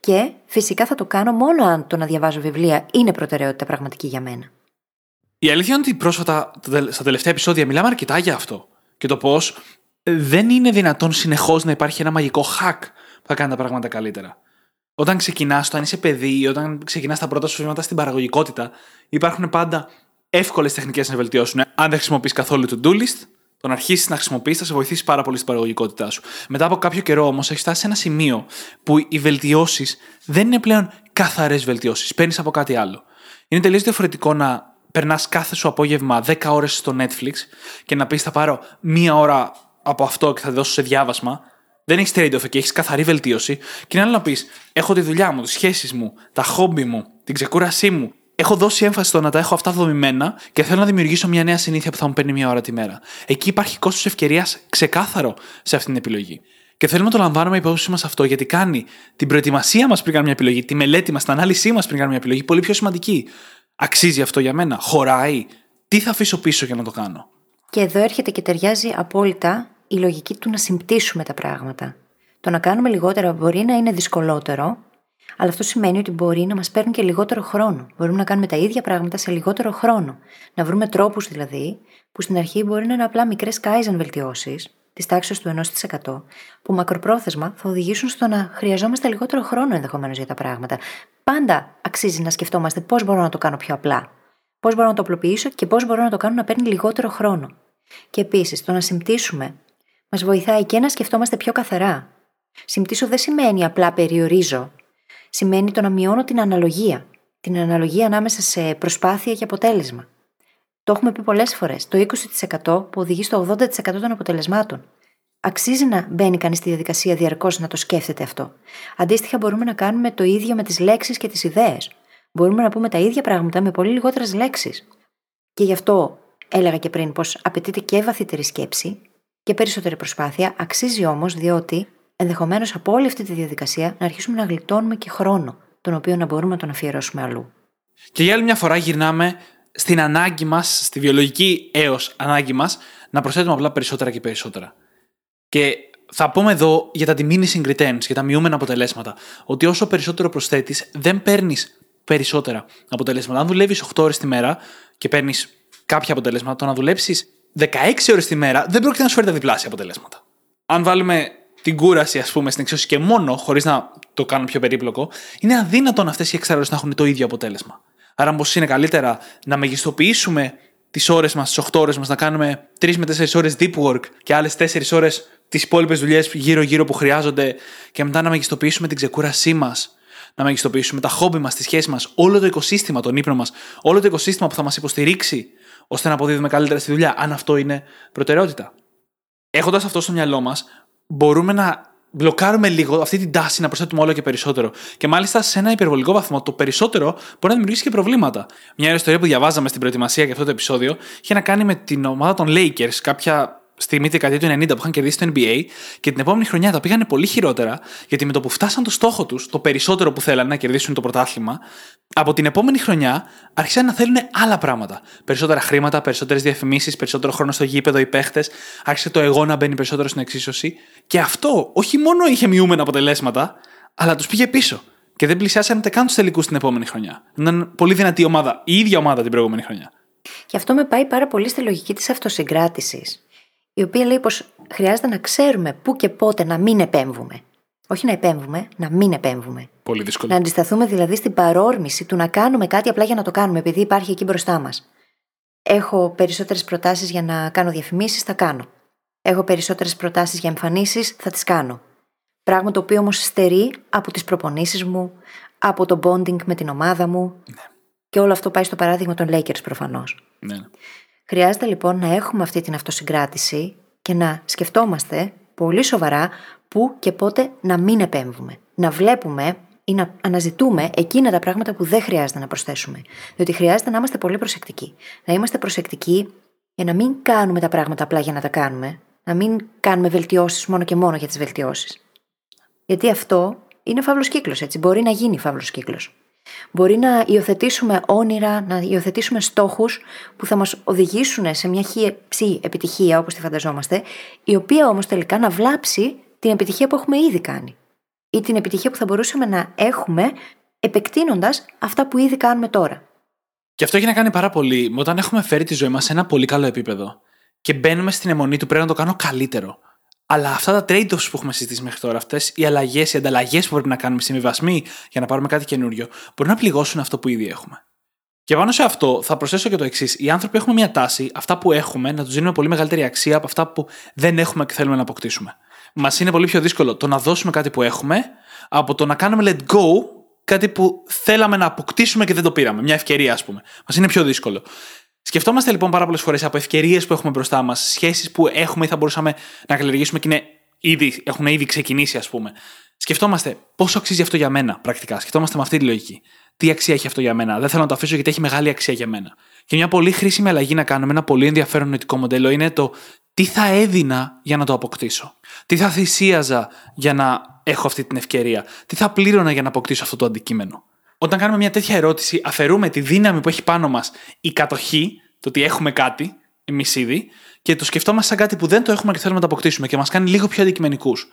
Και φυσικά θα το κάνω μόνο αν το να διαβάζω βιβλία είναι προτεραιότητα πραγματική για μένα. Η αλήθεια είναι ότι πρόσφατα, στα τελευταία επεισόδια, μιλάμε αρκετά για αυτό. Και το πώς δεν είναι δυνατόν συνεχώς να υπάρχει ένα μαγικό hack που θα κάνει τα πράγματα καλύτερα. Όταν ξεκινάς, όταν είσαι παιδί, ή όταν ξεκινάς τα πρώτα σου βήματα στην παραγωγικότητα, υπάρχουν πάντα εύκολες τεχνικές να βελτιώσουν. Αν δεν χρησιμοποιείς καθόλου το to-do list, το να αρχίσεις να χρησιμοποιείς θα σε βοηθήσει πάρα πολύ στην παραγωγικότητά σου. Μετά από κάποιο καιρό όμως, έχεις φτάσει σε ένα σημείο που οι βελτιώσεις δεν είναι πλέον καθαρές βελτιώσεις. Παίρνεις από κάτι άλλο. Είναι τελείως διαφορετικό να περνάς κάθε σου απόγευμα δέκα ώρες στο Netflix και να πεις: θα πάρω μία ώρα από αυτό και θα δώσω σε διάβασμα. Δεν έχεις trade-off εκεί, έχεις καθαρή βελτίωση. Και είναι άλλο να πεις: έχω τη δουλειά μου, τις σχέσεις μου, τα χόμπι μου, την ξεκούρασή μου. Έχω δώσει έμφαση στο να τα έχω αυτά δομημένα και θέλω να δημιουργήσω μια νέα συνήθεια που θα μου παίρνει μία ώρα τη μέρα. Εκεί υπάρχει κόστος ευκαιρίας ξεκάθαρο σε αυτή την επιλογή. Και θέλουμε να το λαμβάνουμε υπόψη μας αυτό, γιατί κάνει την προετοιμασία μας πριν κάνουμε μια επιλογή, τη μελέτη μας, την ανάλυση μας πριν κάνουμε μια επιλογή πολύ πιο σημαντική. Αξίζει αυτό για μένα, χωράει, τι θα αφήσω πίσω για να το κάνω. Και εδώ έρχεται και ταιριάζει απόλυτα η λογική του να συμπτήσουμε τα πράγματα. Το να κάνουμε λιγότερα μπορεί να είναι δυσκολότερο, αλλά αυτό σημαίνει ότι μπορεί να μας παίρνει και λιγότερο χρόνο. Μπορούμε να κάνουμε τα ίδια πράγματα σε λιγότερο χρόνο. Να βρούμε τρόπους δηλαδή, που στην αρχή μπορεί να είναι απλά μικρές Kaizen βελτιώσεις, της τάξης του ένα τοις εκατό, που μακροπρόθεσμα θα οδηγήσουν στο να χρειαζόμαστε λιγότερο χρόνο ενδεχομένως για τα πράγματα. Πάντα αξίζει να σκεφτόμαστε πώς μπορώ να το κάνω πιο απλά, πώς μπορώ να το απλοποιήσω και πώς μπορώ να το κάνω να παίρνει λιγότερο χρόνο. Και επίσης, το να συμπτήσουμε μας βοηθάει και να σκεφτόμαστε πιο καθαρά. Συμπτήσω δεν σημαίνει απλά περιορίζω. Σημαίνει το να μειώνω την αναλογία. Την αναλογία ανάμεσα σε προσπάθεια και αποτέλεσμα. Το έχουμε πει πολλές φορές. Το είκοσι τοις εκατό που οδηγεί στο ογδόντα τοις εκατό των αποτελεσμάτων. Αξίζει να μπαίνει κανείς στη διαδικασία διαρκώς να το σκέφτεται αυτό. Αντίστοιχα, μπορούμε να κάνουμε το ίδιο με τις λέξεις και τις ιδέες. Μπορούμε να πούμε τα ίδια πράγματα με πολύ λιγότερες λέξεις. Και γι' αυτό έλεγα και πριν πως απαιτείται και βαθύτερη σκέψη και περισσότερη προσπάθεια. Αξίζει όμως, διότι ενδεχομένως από όλη αυτή τη διαδικασία να αρχίσουμε να γλιτώνουμε και χρόνο, τον οποίο να μπορούμε να τον αφιερώσουμε αλλού. Και για άλλη μια φορά γυρνάμε στην ανάγκη μας, στη βιολογική έως ανάγκη μας, να προσθέτουμε απλά περισσότερα και περισσότερα. Και θα πούμε εδώ για τα diminishing returns, για τα μειούμενα αποτελέσματα, ότι όσο περισσότερο προσθέτεις, δεν παίρνεις περισσότερα αποτελέσματα. Αν δουλεύεις οκτώ ώρες τη μέρα και παίρνεις κάποια αποτελέσματα, το να δουλέψεις δεκαέξι ώρες τη μέρα δεν πρόκειται να σου φέρει τα διπλάσια αποτελέσματα. Αν βάλουμε την κούραση, ας πούμε, στην εξίσωση και μόνο, χωρίς να το κάνουμε πιο περίπλοκο, είναι αδύνατον αυτές οι έξι ώρες να έχουν το ίδιο αποτέλεσμα. Άρα, μήπως είναι καλύτερα να μεγιστοποιήσουμε τις ώρες μας, τις οκτώ ώρες μας, να κάνουμε τρεις με τέσσερις ώρες deep work και άλλες τέσσερις ώρες τις υπόλοιπες δουλειές γύρω-γύρω που χρειάζονται, και μετά να μεγιστοποιήσουμε την ξεκούρασή μας, να μεγιστοποιήσουμε τα χόμπι μας, τις σχέσεις μας, όλο το οικοσύστημα, τον ύπνο μας, όλο το οικοσύστημα που θα μας υποστηρίξει ώστε να αποδίδουμε καλύτερα στη δουλειά, αν αυτό είναι προτεραιότητα. Έχοντας αυτό στο μυαλό μας, μπορούμε να μπλοκάρουμε λίγο αυτή την τάση να προσθέτουμε όλο και περισσότερο. Και μάλιστα σε ένα υπερβολικό βαθμό, το περισσότερο μπορεί να δημιουργήσει και προβλήματα. Μια ιστορία που διαβάζαμε στην προετοιμασία για αυτό το επεισόδιο είχε να κάνει με την ομάδα των Lakers κάποια στιγμή τη δεκαετία του ενενήντα που είχαν κερδίσει το N B A, και την επόμενη χρονιά τα πήγανε πολύ χειρότερα, γιατί με το που φτάσαν το στόχο τους, το περισσότερο που θέλανε να κερδίσουν το πρωτάθλημα, από την επόμενη χρονιά άρχισαν να θέλουν άλλα πράγματα. Περισσότερα χρήματα, περισσότερες διαφημίσεις, περισσότερο χρόνο στο γήπεδο, οι παίχτες, άρχισε το εγώ να μπαίνει περισσότερο στην εξίσωση. Και αυτό όχι μόνο είχε μειούμενα αποτελέσματα, αλλά τους πήγε πίσω. Και δεν πλησιάσανε ούτε καν τους τελικούς την επόμενη χρονιά. Ήταν πολύ δυνατή ομάδα, η ίδια ομάδα την προηγούμενη χρονιά. Και αυτό με πάει πάρα πολύ στη λογική της αυτοσυγκράτησης, η οποία λέει πως χρειάζεται να ξέρουμε πού και πότε να μην επέμβουμε. Όχι να επέμβουμε, να μην επέμβουμε. Πολύ δύσκολο. Να αντισταθούμε δηλαδή στην παρόρμηση του να κάνουμε κάτι απλά για να το κάνουμε, επειδή υπάρχει εκεί μπροστά μας. Έχω περισσότερες προτάσεις για να κάνω διαφημίσεις, θα κάνω. Έχω περισσότερες προτάσεις για εμφανίσεις, θα τις κάνω. Πράγμα το οποίο όμως στερεί από τις προπονήσεις μου, από το bonding με την ομάδα μου. Ναι. Και όλο αυτό πάει στο παράδειγμα των Lakers προφανώς. Ναι. Χρειάζεται λοιπόν να έχουμε αυτή την αυτοσυγκράτηση και να σκεφτόμαστε πολύ σοβαρά πού και πότε να μην επέμβουμε. Να βλέπουμε ή να αναζητούμε εκείνα τα πράγματα που δεν χρειάζεται να προσθέσουμε. Διότι χρειάζεται να είμαστε πολύ προσεκτικοί. Να είμαστε προσεκτικοί για να μην κάνουμε τα πράγματα απλά για να τα κάνουμε. Να μην κάνουμε βελτιώσεις μόνο και μόνο για τις βελτιώσεις. Γιατί αυτό είναι φαύλος κύκλος, έτσι. Μπορεί να γίνει φαύλος κύκλος. Μπορεί να υιοθετήσουμε όνειρα, να υιοθετήσουμε στόχους που θα μας οδηγήσουν σε μια χι επιτυχία, όπως τη φανταζόμαστε, η οποία όμως τελικά να βλάψει την επιτυχία που έχουμε ήδη κάνει. Ή την επιτυχία που θα μπορούσαμε να έχουμε επεκτείνοντας αυτά που ήδη κάνουμε τώρα. Και αυτό έχει να κάνει πάρα πολύ με όταν έχουμε φέρει τη ζωή μας σε ένα πολύ καλό επίπεδο και μπαίνουμε στην αιμονή του πρέπει να το κάνω καλύτερο. Αλλά αυτά τα trade-offs που έχουμε συζητήσει μέχρι τώρα, αυτές οι αλλαγές, οι ανταλλαγές που πρέπει να κάνουμε, οι συμβιβασμοί για να πάρουμε κάτι καινούριο, μπορεί να πληγώσουν αυτό που ήδη έχουμε. Και πάνω σε αυτό θα προσθέσω και το εξής. Οι άνθρωποι έχουμε μια τάση, αυτά που έχουμε, να τους δίνουμε πολύ μεγαλύτερη αξία από αυτά που δεν έχουμε και θέλουμε να αποκτήσουμε. Μας είναι πολύ πιο δύσκολο το να δώσουμε κάτι που έχουμε από το να κάνουμε let go κάτι που θέλαμε να αποκτήσουμε και δεν το πήραμε. Μια ευκαιρία, ας πούμε. Μας είναι πιο δύσκολο. Σκεφτόμαστε λοιπόν πάρα πολλές φορές από ευκαιρίες που έχουμε μπροστά μας, σχέσεις που έχουμε ή θα μπορούσαμε να καλλιεργήσουμε και είναι ήδη, έχουν ήδη ξεκινήσει, ας πούμε. Σκεφτόμαστε πόσο αξίζει αυτό για μένα, πρακτικά. Σκεφτόμαστε με αυτή τη λογική. Τι αξία έχει αυτό για μένα. Δεν θέλω να το αφήσω γιατί έχει μεγάλη αξία για μένα. Και μια πολύ χρήσιμη αλλαγή να κάνουμε, ένα πολύ ενδιαφέρον νοητικό μοντέλο είναι το τι θα έδινα για να το αποκτήσω. Τι θα θυσίαζα για να έχω αυτή την ευκαιρία. Τι θα πλήρωνα για να αποκτήσω αυτό το αντικείμενο. Όταν κάνουμε μια τέτοια ερώτηση, αφαιρούμε τη δύναμη που έχει πάνω μας η κατοχή, το ότι έχουμε κάτι, εμείς ήδη, και το σκεφτόμαστε σαν κάτι που δεν το έχουμε και θέλουμε να το αποκτήσουμε και μας κάνει λίγο πιο αντικειμενικούς.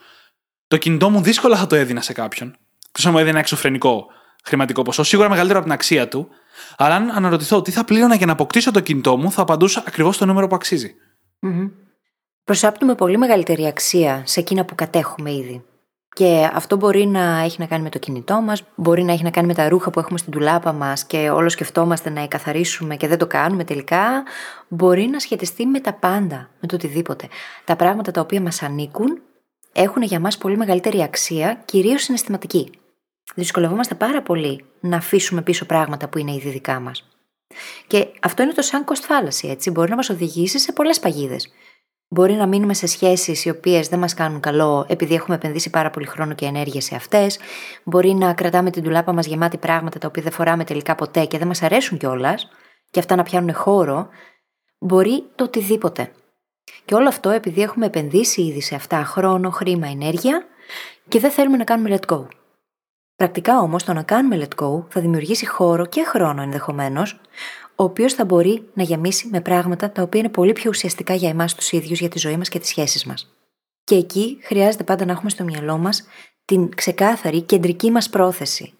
Το κινητό μου δύσκολα θα το έδινα σε κάποιον. Εκτός αν μου έδινε ένα εξωφρενικό χρηματικό ποσό, σίγουρα μεγαλύτερο από την αξία του, αλλά αν αναρωτηθώ τι θα πλήρωνα για να αποκτήσω το κινητό μου, θα απαντούσα ακριβώς το νούμερο που αξίζει. Mm-hmm. Προσάπτουμε πολύ μεγαλύτερη αξία σε εκείνα που κατέχουμε ήδη. Και αυτό μπορεί να έχει να κάνει με το κινητό μας, μπορεί να έχει να κάνει με τα ρούχα που έχουμε στην ντουλάπα μας και όλο σκεφτόμαστε να εκαθαρίσουμε και δεν το κάνουμε τελικά. Μπορεί να σχετιστεί με τα πάντα, με το οτιδήποτε. Τα πράγματα τα οποία μας ανήκουν έχουν για μας πολύ μεγαλύτερη αξία, κυρίως συναισθηματική. Δυσκολευόμαστε πάρα πολύ να αφήσουμε πίσω πράγματα που είναι ήδη δικά μας. Και αυτό είναι το σαν cost fallacy, έτσι. Μπορεί να μας οδηγήσει σε πολλές παγίδες. Μπορεί να μείνουμε σε σχέσεις οι οποίες δεν μας κάνουν καλό επειδή έχουμε επενδύσει πάρα πολύ χρόνο και ενέργεια σε αυτές. Μπορεί να κρατάμε την ντουλάπα μας γεμάτη πράγματα τα οποία δεν φοράμε τελικά ποτέ και δεν μας αρέσουν κιόλας, και αυτά να πιάνουν χώρο. Μπορεί το οτιδήποτε. Και όλο αυτό επειδή έχουμε επενδύσει ήδη σε αυτά χρόνο, χρήμα, ενέργεια και δεν θέλουμε να κάνουμε let go. Πρακτικά όμως το να κάνουμε let go θα δημιουργήσει χώρο και χρόνο ενδεχομένως, ο οποίος θα μπορεί να γεμίσει με πράγματα τα οποία είναι πολύ πιο ουσιαστικά για εμάς τους ίδιους, για τη ζωή μας και τις σχέσεις μας. Και εκεί χρειάζεται πάντα να έχουμε στο μυαλό μας την ξεκάθαρη κεντρική μας πρόθεση.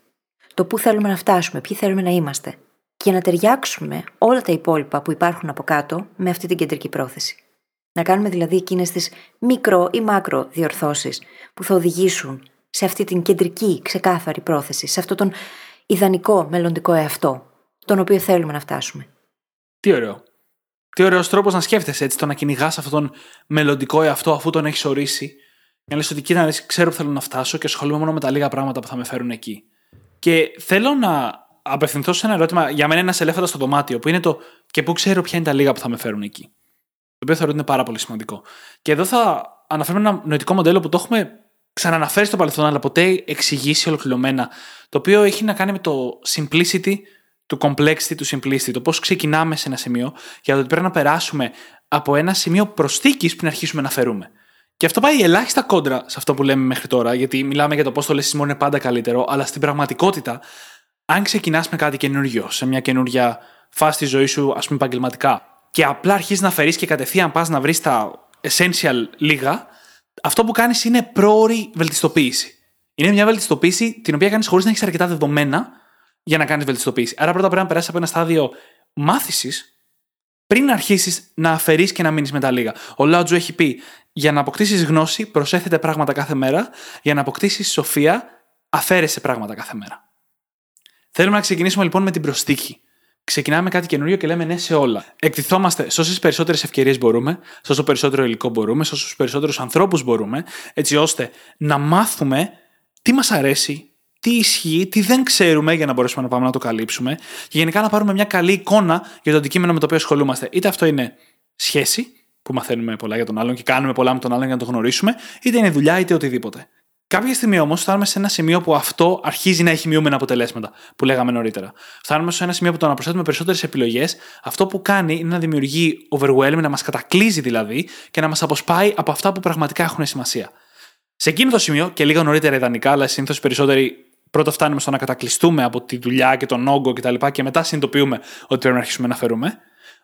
Το πού θέλουμε να φτάσουμε, ποιοι θέλουμε να είμαστε. Και να ταιριάξουμε όλα τα υπόλοιπα που υπάρχουν από κάτω με αυτή την κεντρική πρόθεση. Να κάνουμε δηλαδή εκείνες τις μικρο ή μάκρο διορθώσεις που θα οδηγήσουν σε αυτή την κεντρική, ξεκάθαρη πρόθεση, σε αυτόν τον ιδανικό μελλοντικό εαυτό, τον οποίο θέλουμε να φτάσουμε. Τι ωραίο. Τι ωραίος τρόπος να σκέφτεσαι έτσι, το να κυνηγάς αυτόν τον μελλοντικό εαυτό αφού τον έχεις ορίσει. Να λες ότι κοίτα, ξέρω που θέλω να φτάσω και ασχολούμαι μόνο με τα λίγα πράγματα που θα με φέρουν εκεί. Και θέλω να απευθυνθώ σε ένα ερώτημα, για μένα ένας ελέφαντας στο δωμάτιο, που είναι το και πού ξέρω ποια είναι τα λίγα που θα με φέρουν εκεί. Το οποίο θεωρώ ότι είναι πάρα πολύ σημαντικό. Και εδώ θα αναφέρουμε ένα νοητικό μοντέλο που το έχουμε ξαναναφέρει στο παρελθόν, αλλά ποτέ εξηγήσει ολοκληρωμένα, το οποίο έχει να κάνει με το simplicity. Του complexity, του simplicity, το πώς ξεκινάμε σε ένα σημείο για το ότι πρέπει να περάσουμε από ένα σημείο προσθήκης πριν αρχίσουμε να φερούμε. Και αυτό πάει ελάχιστα κόντρα σε αυτό που λέμε μέχρι τώρα, γιατί μιλάμε για το πώς το λες μόνο είναι πάντα καλύτερο, αλλά στην πραγματικότητα, αν ξεκινάς με κάτι καινούριο, σε μια καινούργια φάση της ζωής σου, ας πούμε επαγγελματικά, και απλά αρχίζεις να φερείς και κατευθείαν πας να βρεις τα essential λίγα, αυτό που κάνεις είναι πρόωρη βελτιστοποίηση. Είναι μια βελτιστοποίηση την οποία κάνεις χωρίς να έχεις αρκετά δεδομένα. Για να κάνεις βελτιστοποίηση. Άρα πρώτα πρέπει να περάσεις από ένα στάδιο μάθησης πριν αρχίσεις να αφαιρείς και να μείνεις με τα λίγα. Ο Λάο Τζου έχει πει: για να αποκτήσεις γνώση, προσέθετε πράγματα κάθε μέρα. Για να αποκτήσεις σοφία, αφαίρεσαι πράγματα κάθε μέρα. Θέλουμε να ξεκινήσουμε λοιπόν με την προσθήκη. Ξεκινάμε κάτι καινούριο και λέμε ναι σε όλα. Εκτιθόμαστε σε όσες περισσότερες ευκαιρίες μπορούμε, σε όσο περισσότερο υλικό μπορούμε, σε όσους περισσότερους ανθρώπους μπορούμε, έτσι ώστε να μάθουμε τι μας αρέσει. Τι ισχύει, τι δεν ξέρουμε για να μπορέσουμε να πάμε να το καλύψουμε και γενικά να πάρουμε μια καλή εικόνα για το αντικείμενο με το οποίο ασχολούμαστε. Είτε αυτό είναι σχέση, που μαθαίνουμε πολλά για τον άλλον και κάνουμε πολλά με τον άλλον για να το γνωρίσουμε, είτε είναι δουλειά, είτε οτιδήποτε. Κάποια στιγμή όμως φτάνουμε σε ένα σημείο που αυτό αρχίζει να έχει μειούμενα αποτελέσματα, που λέγαμε νωρίτερα. Φτάνουμε σε ένα σημείο που το να προσθέτουμε περισσότερες επιλογές, αυτό που κάνει είναι να δημιουργεί overwhelming, να μας κατακλείζει δηλαδή και να μας αποσπάει από αυτά που πραγματικά έχουν σημασία. Σε εκείνο το σημείο, και λίγο νωρίτερα ιδανικά, αλλά συνήθως περισσότεροι πρώτα φτάνουμε στο να κατακλειστούμε από τη δουλειά και τον όγκο κτλ. Και, και μετά συνειδητοποιούμε ότι πρέπει να αρχίσουμε να αφαιρούμε.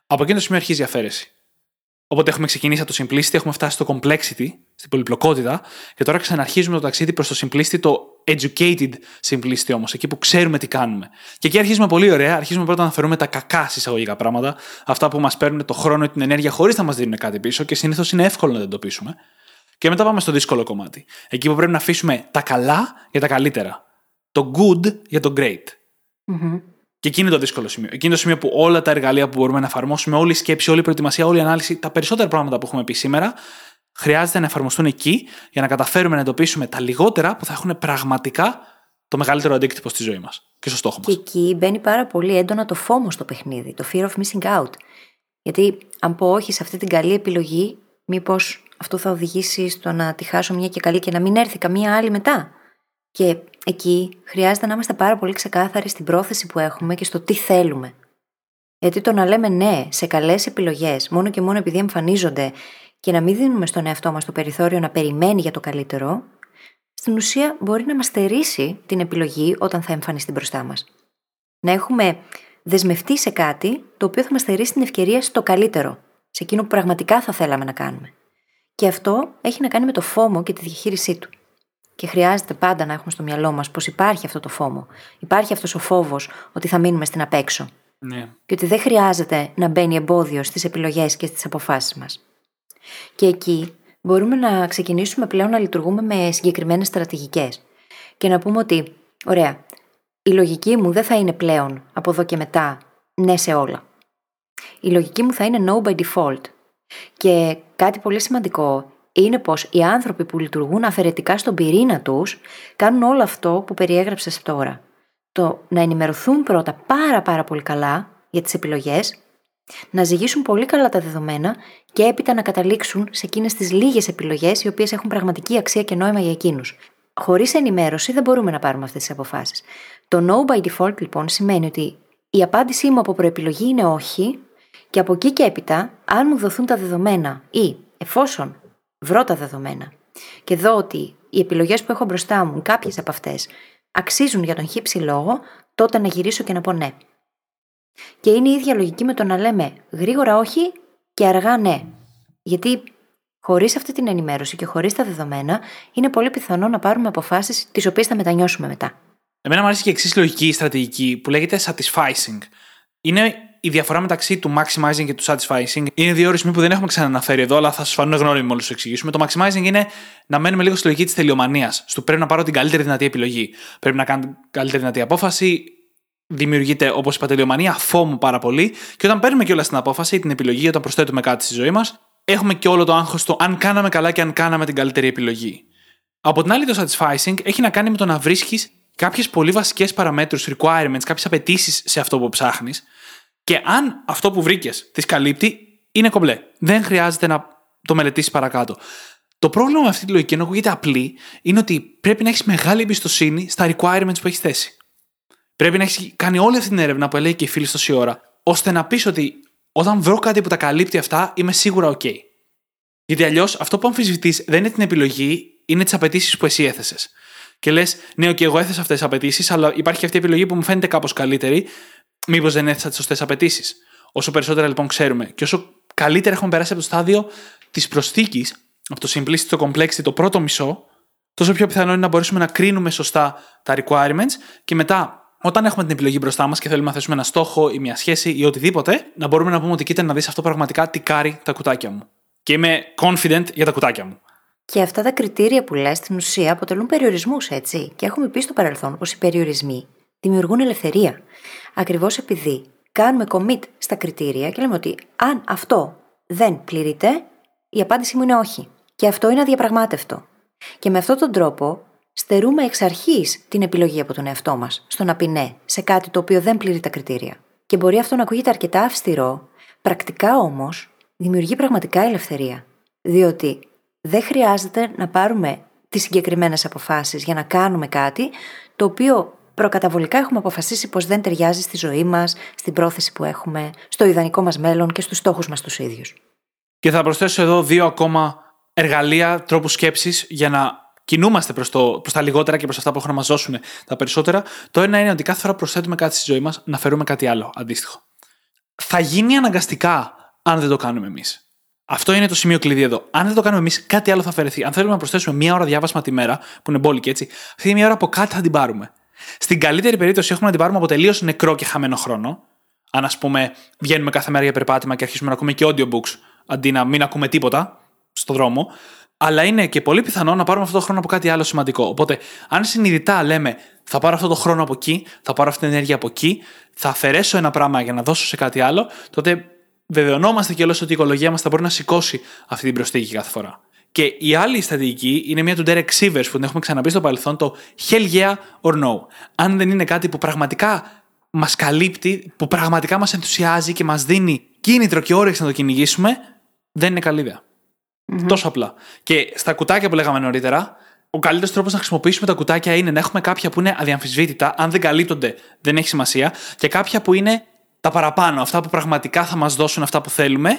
Από εκείνο το σημείο αρχίζει η αφαίρεση. Οπότε έχουμε ξεκινήσει από το simplicity, έχουμε φτάσει στο complexity, στην πολυπλοκότητα, και τώρα ξαναρχίζουμε το ταξίδι προς το simplicity, το educated simplicity όμως, εκεί που ξέρουμε τι κάνουμε. Και εκεί αρχίζουμε πολύ ωραία, αρχίζουμε πρώτα να αφαιρούμε τα κακά συσσαγωγικά πράγματα, αυτά που μας παίρνουν το χρόνο ή την ενέργεια χωρίς να μας δίνουν κάτι πίσω και συνήθως είναι εύκολο να τα εντοπίσουμε. Και μετά πάμε στο δύσκολο κομμάτι. Εκεί που πρέπει να αφήσουμε τα καλά για τα καλύτερα. Το good για το great. Mm-hmm. Και εκείνο είναι το δύσκολο σημείο. Εκείνο είναι το σημείο που όλα τα εργαλεία που μπορούμε να εφαρμόσουμε, όλη η σκέψη, όλη η προετοιμασία, όλη η ανάλυση, τα περισσότερα πράγματα που έχουμε πει σήμερα, χρειάζεται να εφαρμοστούν εκεί για να καταφέρουμε να εντοπίσουμε τα λιγότερα που θα έχουν πραγματικά το μεγαλύτερο αντίκτυπο στη ζωή μας και στο στόχο μας. Και εκεί μπαίνει πάρα πολύ έντονα το φόμο στο παιχνίδι, το fear of missing out. Γιατί αν πω όχι σε αυτή την καλή επιλογή, μήπως αυτό θα οδηγήσει στο να τη χάσω μια και καλή και να μην έρθει καμία άλλη μετά. Και εκεί χρειάζεται να είμαστε πάρα πολύ ξεκάθαροι στην πρόθεση που έχουμε και στο τι θέλουμε. Γιατί το να λέμε ναι σε καλές επιλογές, μόνο και μόνο επειδή εμφανίζονται, και να μην δίνουμε στον εαυτό μας το περιθώριο να περιμένει για το καλύτερο, στην ουσία μπορεί να μας στερήσει την επιλογή όταν θα εμφανιστεί μπροστά μας. Να έχουμε δεσμευτεί σε κάτι το οποίο θα μας στερήσει την ευκαιρία στο καλύτερο, σε εκείνο που πραγματικά θα θέλαμε να κάνουμε. Και αυτό έχει να κάνει με το φόμο και τη διαχείρισή του. Και χρειάζεται πάντα να έχουμε στο μυαλό μας πως υπάρχει αυτό το φόμο. Υπάρχει αυτός ο φόβος ότι θα μείνουμε στην απέξω. Ναι. Και ότι δεν χρειάζεται να μπαίνει εμπόδιο στις επιλογές και στις αποφάσεις μας. Και εκεί μπορούμε να ξεκινήσουμε πλέον να λειτουργούμε με συγκεκριμένες στρατηγικές. Και να πούμε ότι, ωραία, η λογική μου δεν θα είναι πλέον από εδώ και μετά ναι σε όλα. Η λογική μου θα είναι no by default. Και κάτι πολύ σημαντικό είναι πως οι άνθρωποι που λειτουργούν αφαιρετικά στον πυρήνα τους κάνουν όλο αυτό που περιέγραψες τώρα. Το να ενημερωθούν πρώτα πάρα πάρα πολύ καλά για τις επιλογές, να ζυγίσουν πολύ καλά τα δεδομένα και έπειτα να καταλήξουν σε εκείνες τις λίγες επιλογές οι οποίες έχουν πραγματική αξία και νόημα για εκείνους. Χωρίς ενημέρωση δεν μπορούμε να πάρουμε αυτές τις αποφάσεις. Το no by default λοιπόν σημαίνει ότι η απάντησή μου από προεπιλογή είναι όχι, και από εκεί και έπειτα, αν μου δοθούν τα δεδομένα ή εφόσον βρω τα δεδομένα και δω ότι οι επιλογές που έχω μπροστά μου, κάποιες από αυτές, αξίζουν για τον χύψη λόγο, τότε να γυρίσω και να πω ναι. Και είναι η ίδια λογική με το να λέμε γρήγορα όχι και αργά ναι. Γιατί χωρίς αυτή την ενημέρωση και χωρίς τα δεδομένα, είναι πολύ πιθανό να πάρουμε αποφάσεις τις οποίες θα μετανιώσουμε μετά. Εμένα μου αρέσει και εξής λογική στρατηγική που λέγεται satisficing. Είναι η διαφορά μεταξύ του maximizing και του satisficing. Είναι δύο ορισμοί που δεν έχουμε ξαναναφέρει εδώ, αλλά θα σας φανούν γνώριμοι μόλις τους εξηγήσουμε. Το maximizing είναι να μένουμε λίγο στη λογική της τελειομανίας. Στο πρέπει να πάρω την καλύτερη δυνατή επιλογή. Πρέπει να κάνω την καλύτερη δυνατή απόφαση. Δημιουργείται, όπως είπα, τελειομανία, φόμο πάρα πολύ. Και όταν παίρνουμε κιόλας την απόφαση ή την επιλογή, όταν προσθέτουμε κάτι στη ζωή μας, έχουμε και όλο το άγχος το αν κάναμε καλά και αν κάναμε την καλύτερη επιλογή. Από την άλλη, το satisficing έχει να κάνει με το να βρίσκεις κάποιες πολύ βασικές παραμέτρους, requirements, κάποιες απαιτήσεις σε αυτό που ψάχνεις. Και αν αυτό που βρήκες τις καλύπτει, είναι κομπλέ. Δεν χρειάζεται να το μελετήσεις παρακάτω. Το πρόβλημα με αυτή τη λογική, ενώ ακούγεται απλή, είναι ότι πρέπει να έχεις μεγάλη εμπιστοσύνη στα requirements που έχεις θέσει. Πρέπει να έχεις κάνει όλη αυτή την έρευνα που έλεγε και η Φύλλις τόση ώρα, ώστε να πεις ότι όταν βρω κάτι που τα καλύπτει αυτά, είμαι σίγουρα οκ. Okay. Γιατί αλλιώς αυτό που αμφισβητείς δεν είναι την επιλογή, είναι τις απαιτήσεις που εσύ έθεσες. Και λες, ναι, και εγώ έθεσα αυτές τις απαιτήσεις, αλλά υπάρχει και αυτή η επιλογή που μου φαίνεται κάπως καλύτερη. Μήπως δεν έθεσα τις σωστές απαιτήσεις. Όσο περισσότερα λοιπόν ξέρουμε και όσο καλύτερα έχουμε περάσει από το στάδιο της προσθήκης, από το simplicity στο complexity, το πρώτο μισό, τόσο πιο πιθανό είναι να μπορέσουμε να κρίνουμε σωστά τα requirements και μετά, όταν έχουμε την επιλογή μπροστά μας και θέλουμε να θέσουμε ένα στόχο ή μια σχέση ή οτιδήποτε, να μπορούμε να πούμε ότι κοίτα να δεις αυτό πραγματικά τικάρει τα κουτάκια μου. Και είμαι confident για τα κουτάκια μου. Και αυτά τα κριτήρια που λες στην ουσία αποτελούν περιορισμούς, έτσι. Και έχουμε πει στο παρελθόν πως οι περιορισμοί δημιουργούν ελευθερία. Ακριβώς επειδή κάνουμε commit στα κριτήρια και λέμε ότι αν αυτό δεν πληρείται, η απάντησή μου είναι όχι. Και αυτό είναι αδιαπραγμάτευτο. Και με αυτόν τον τρόπο στερούμε εξ αρχής την επιλογή από τον εαυτό μας στο να πει ναι σε κάτι το οποίο δεν πληρεί τα κριτήρια. Και μπορεί αυτό να ακούγεται αρκετά αυστηρό, πρακτικά όμως δημιουργεί πραγματικά ελευθερία. Διότι δεν χρειάζεται να πάρουμε τις συγκεκριμένες αποφάσεις για να κάνουμε κάτι το οποίο προκαταβολικά έχουμε αποφασίσει πως δεν ταιριάζει στη ζωή μας, στην πρόθεση που έχουμε, στο ιδανικό μας μέλλον και στους στόχους μας τους ίδιους. Και θα προσθέσω εδώ δύο ακόμα εργαλεία, τρόπους σκέψης για να κινούμαστε προς, το, προς τα λιγότερα και προς αυτά που έχουν να μας δώσουν τα περισσότερα. Το ένα είναι ότι κάθε φορά που προσθέτουμε κάτι στη ζωή μας, να φέρουμε κάτι άλλο αντίστοιχο. Θα γίνει αναγκαστικά αν δεν το κάνουμε εμείς. Αυτό είναι το σημείο κλειδί εδώ. Αν δεν το κάνουμε εμείς, κάτι άλλο θα αφαιρεθεί. Αν θέλουμε να προσθέσουμε μία ώρα διάβασμα τη μέρα, που είναι μπόλικη έτσι, αυτή είναι μία ώρα από κάτι θα την πάρουμε. Στην καλύτερη περίπτωση έχουμε να την πάρουμε από τελείως νεκρό και χαμένο χρόνο. Αν, ας πούμε, βγαίνουμε κάθε μέρα για περπάτημα και αρχίσουμε να ακούμε και audiobooks, αντί να μην ακούμε τίποτα στον δρόμο. Αλλά είναι και πολύ πιθανό να πάρουμε αυτό το χρόνο από κάτι άλλο σημαντικό. Οπότε, αν συνειδητά λέμε, θα πάρω αυτό το χρόνο από εκεί, θα πάρω αυτή την ενέργεια από εκεί, θα αφαιρέσω ένα πράγμα για να δώσω σε κάτι άλλο, τότε βεβαιωνόμαστε κιόλας ότι η οικολογία μας θα μπορεί να σηκώσει αυτή την προσθήκη κάθε φορά. Και η άλλη στρατηγική είναι μια του Derek Sievers που την έχουμε ξαναπεί στο παρελθόν, το Hell yeah or no. Αν δεν είναι κάτι που πραγματικά μας καλύπτει, που πραγματικά μας ενθουσιάζει και μας δίνει κίνητρο και όρεξη να το κυνηγήσουμε, δεν είναι καλή ιδέα. Mm-hmm. Τόσο απλά. Και στα κουτάκια που λέγαμε νωρίτερα, ο καλύτερος τρόπος να χρησιμοποιήσουμε τα κουτάκια είναι να έχουμε κάποια που είναι αδιαμφισβήτητα, αν δεν καλύπτονται, δεν έχει σημασία, και κάποια που είναι τα παραπάνω, αυτά που πραγματικά θα μας δώσουν αυτά που θέλουμε,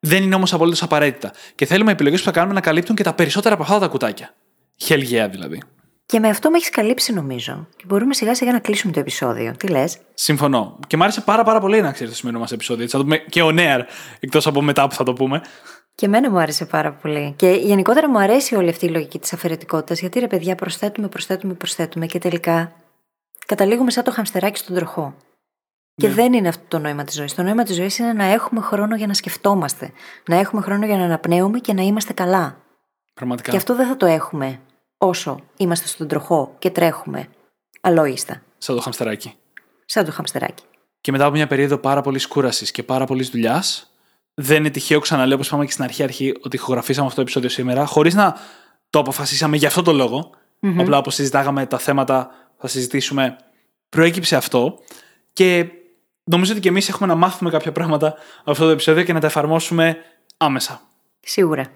δεν είναι όμως απολύτως απαραίτητα. Και θέλουμε οι επιλογές που θα κάνουμε να καλύπτουν και τα περισσότερα από αυτά τα κουτάκια. Hell yeah, δηλαδή. Και με αυτό με έχεις καλύψει, νομίζω. Και μπορούμε σιγά σιγά να κλείσουμε το επεισόδιο. Τι λες? Συμφωνώ. Και μου άρεσε πάρα, πάρα πολύ να ξέρει το σημερινό μας επεισόδιο. Έτσι, θα το πούμε και on air, εκτός από μετά που θα το πούμε. Και εμένα μου άρεσε πάρα πολύ. Και γενικότερα μου αρέσει όλη αυτή η λογική της αφαιρετικότητας. Γιατί ρε παιδιά, προσθέτουμε, προσθέτουμε, προσθέτουμε και τελικά καταλήγουμε σαν το χαμστεράκι στον τροχό. Και yeah. δεν είναι αυτό το νόημα της ζωής. Το νόημα της ζωής είναι να έχουμε χρόνο για να σκεφτόμαστε, να έχουμε χρόνο για να αναπνέουμε και να είμαστε καλά. Πραγματικά. Και αυτό δεν θα το έχουμε όσο είμαστε στον τροχό και τρέχουμε αλόηστα. Σαν το χαμστεράκι. Σαν το χαμστεράκι. Και μετά από μια περίοδο πάρα πολλής κούρασης και πάρα πολλής δουλειάς, δεν είναι τυχαίο, ξαναλέω, όπως είπαμε και στην αρχή-αρχή, ότι ηχογραφήσαμε αυτό το επεισόδιο σήμερα, χωρίς να το αποφασίσαμε για αυτό το λόγο. Mm-hmm. Απλά όπως συζητάγαμε τα θέματα, θα συζητήσουμε, προέκυψε αυτό. Και νομίζω ότι και εμείς έχουμε να μάθουμε κάποια πράγματα από αυτό το επεισόδιο και να τα εφαρμόσουμε άμεσα. Σίγουρα.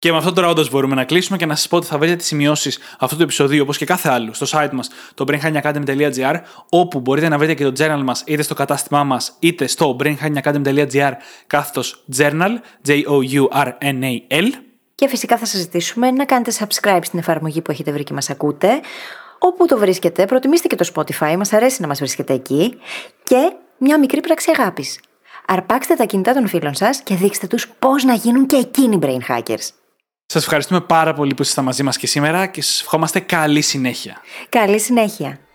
Και με αυτό τώρα όντως μπορούμε να κλείσουμε και να σας πω ότι θα βρείτε τις σημειώσεις αυτού του επεισοδίου, όπως και κάθε άλλου, στο site μας, το brain hacking academy dot g r, όπου μπορείτε να βρείτε και το journal μας είτε στο κατάστημά μας είτε στο brain hacking academy dot g r κάθετος journal, J-O-U-R-N-A-L. Και φυσικά θα σας ζητήσουμε να κάνετε subscribe στην εφαρμογή που έχετε βρει και μας ακούτε. Όπου το βρίσκετε, προτιμήστε και το Spotify, μας αρέσει να μας βρίσκετε εκεί. Και μια μικρή πράξη αγάπης. Αρπάξτε τα κινητά των φίλων σας και δείξτε τους πώς να γίνουν και εκείνοι brain hackers. Σας ευχαριστούμε πάρα πολύ που είστε μαζί μας και σήμερα και σας ευχόμαστε καλή συνέχεια. Καλή συνέχεια.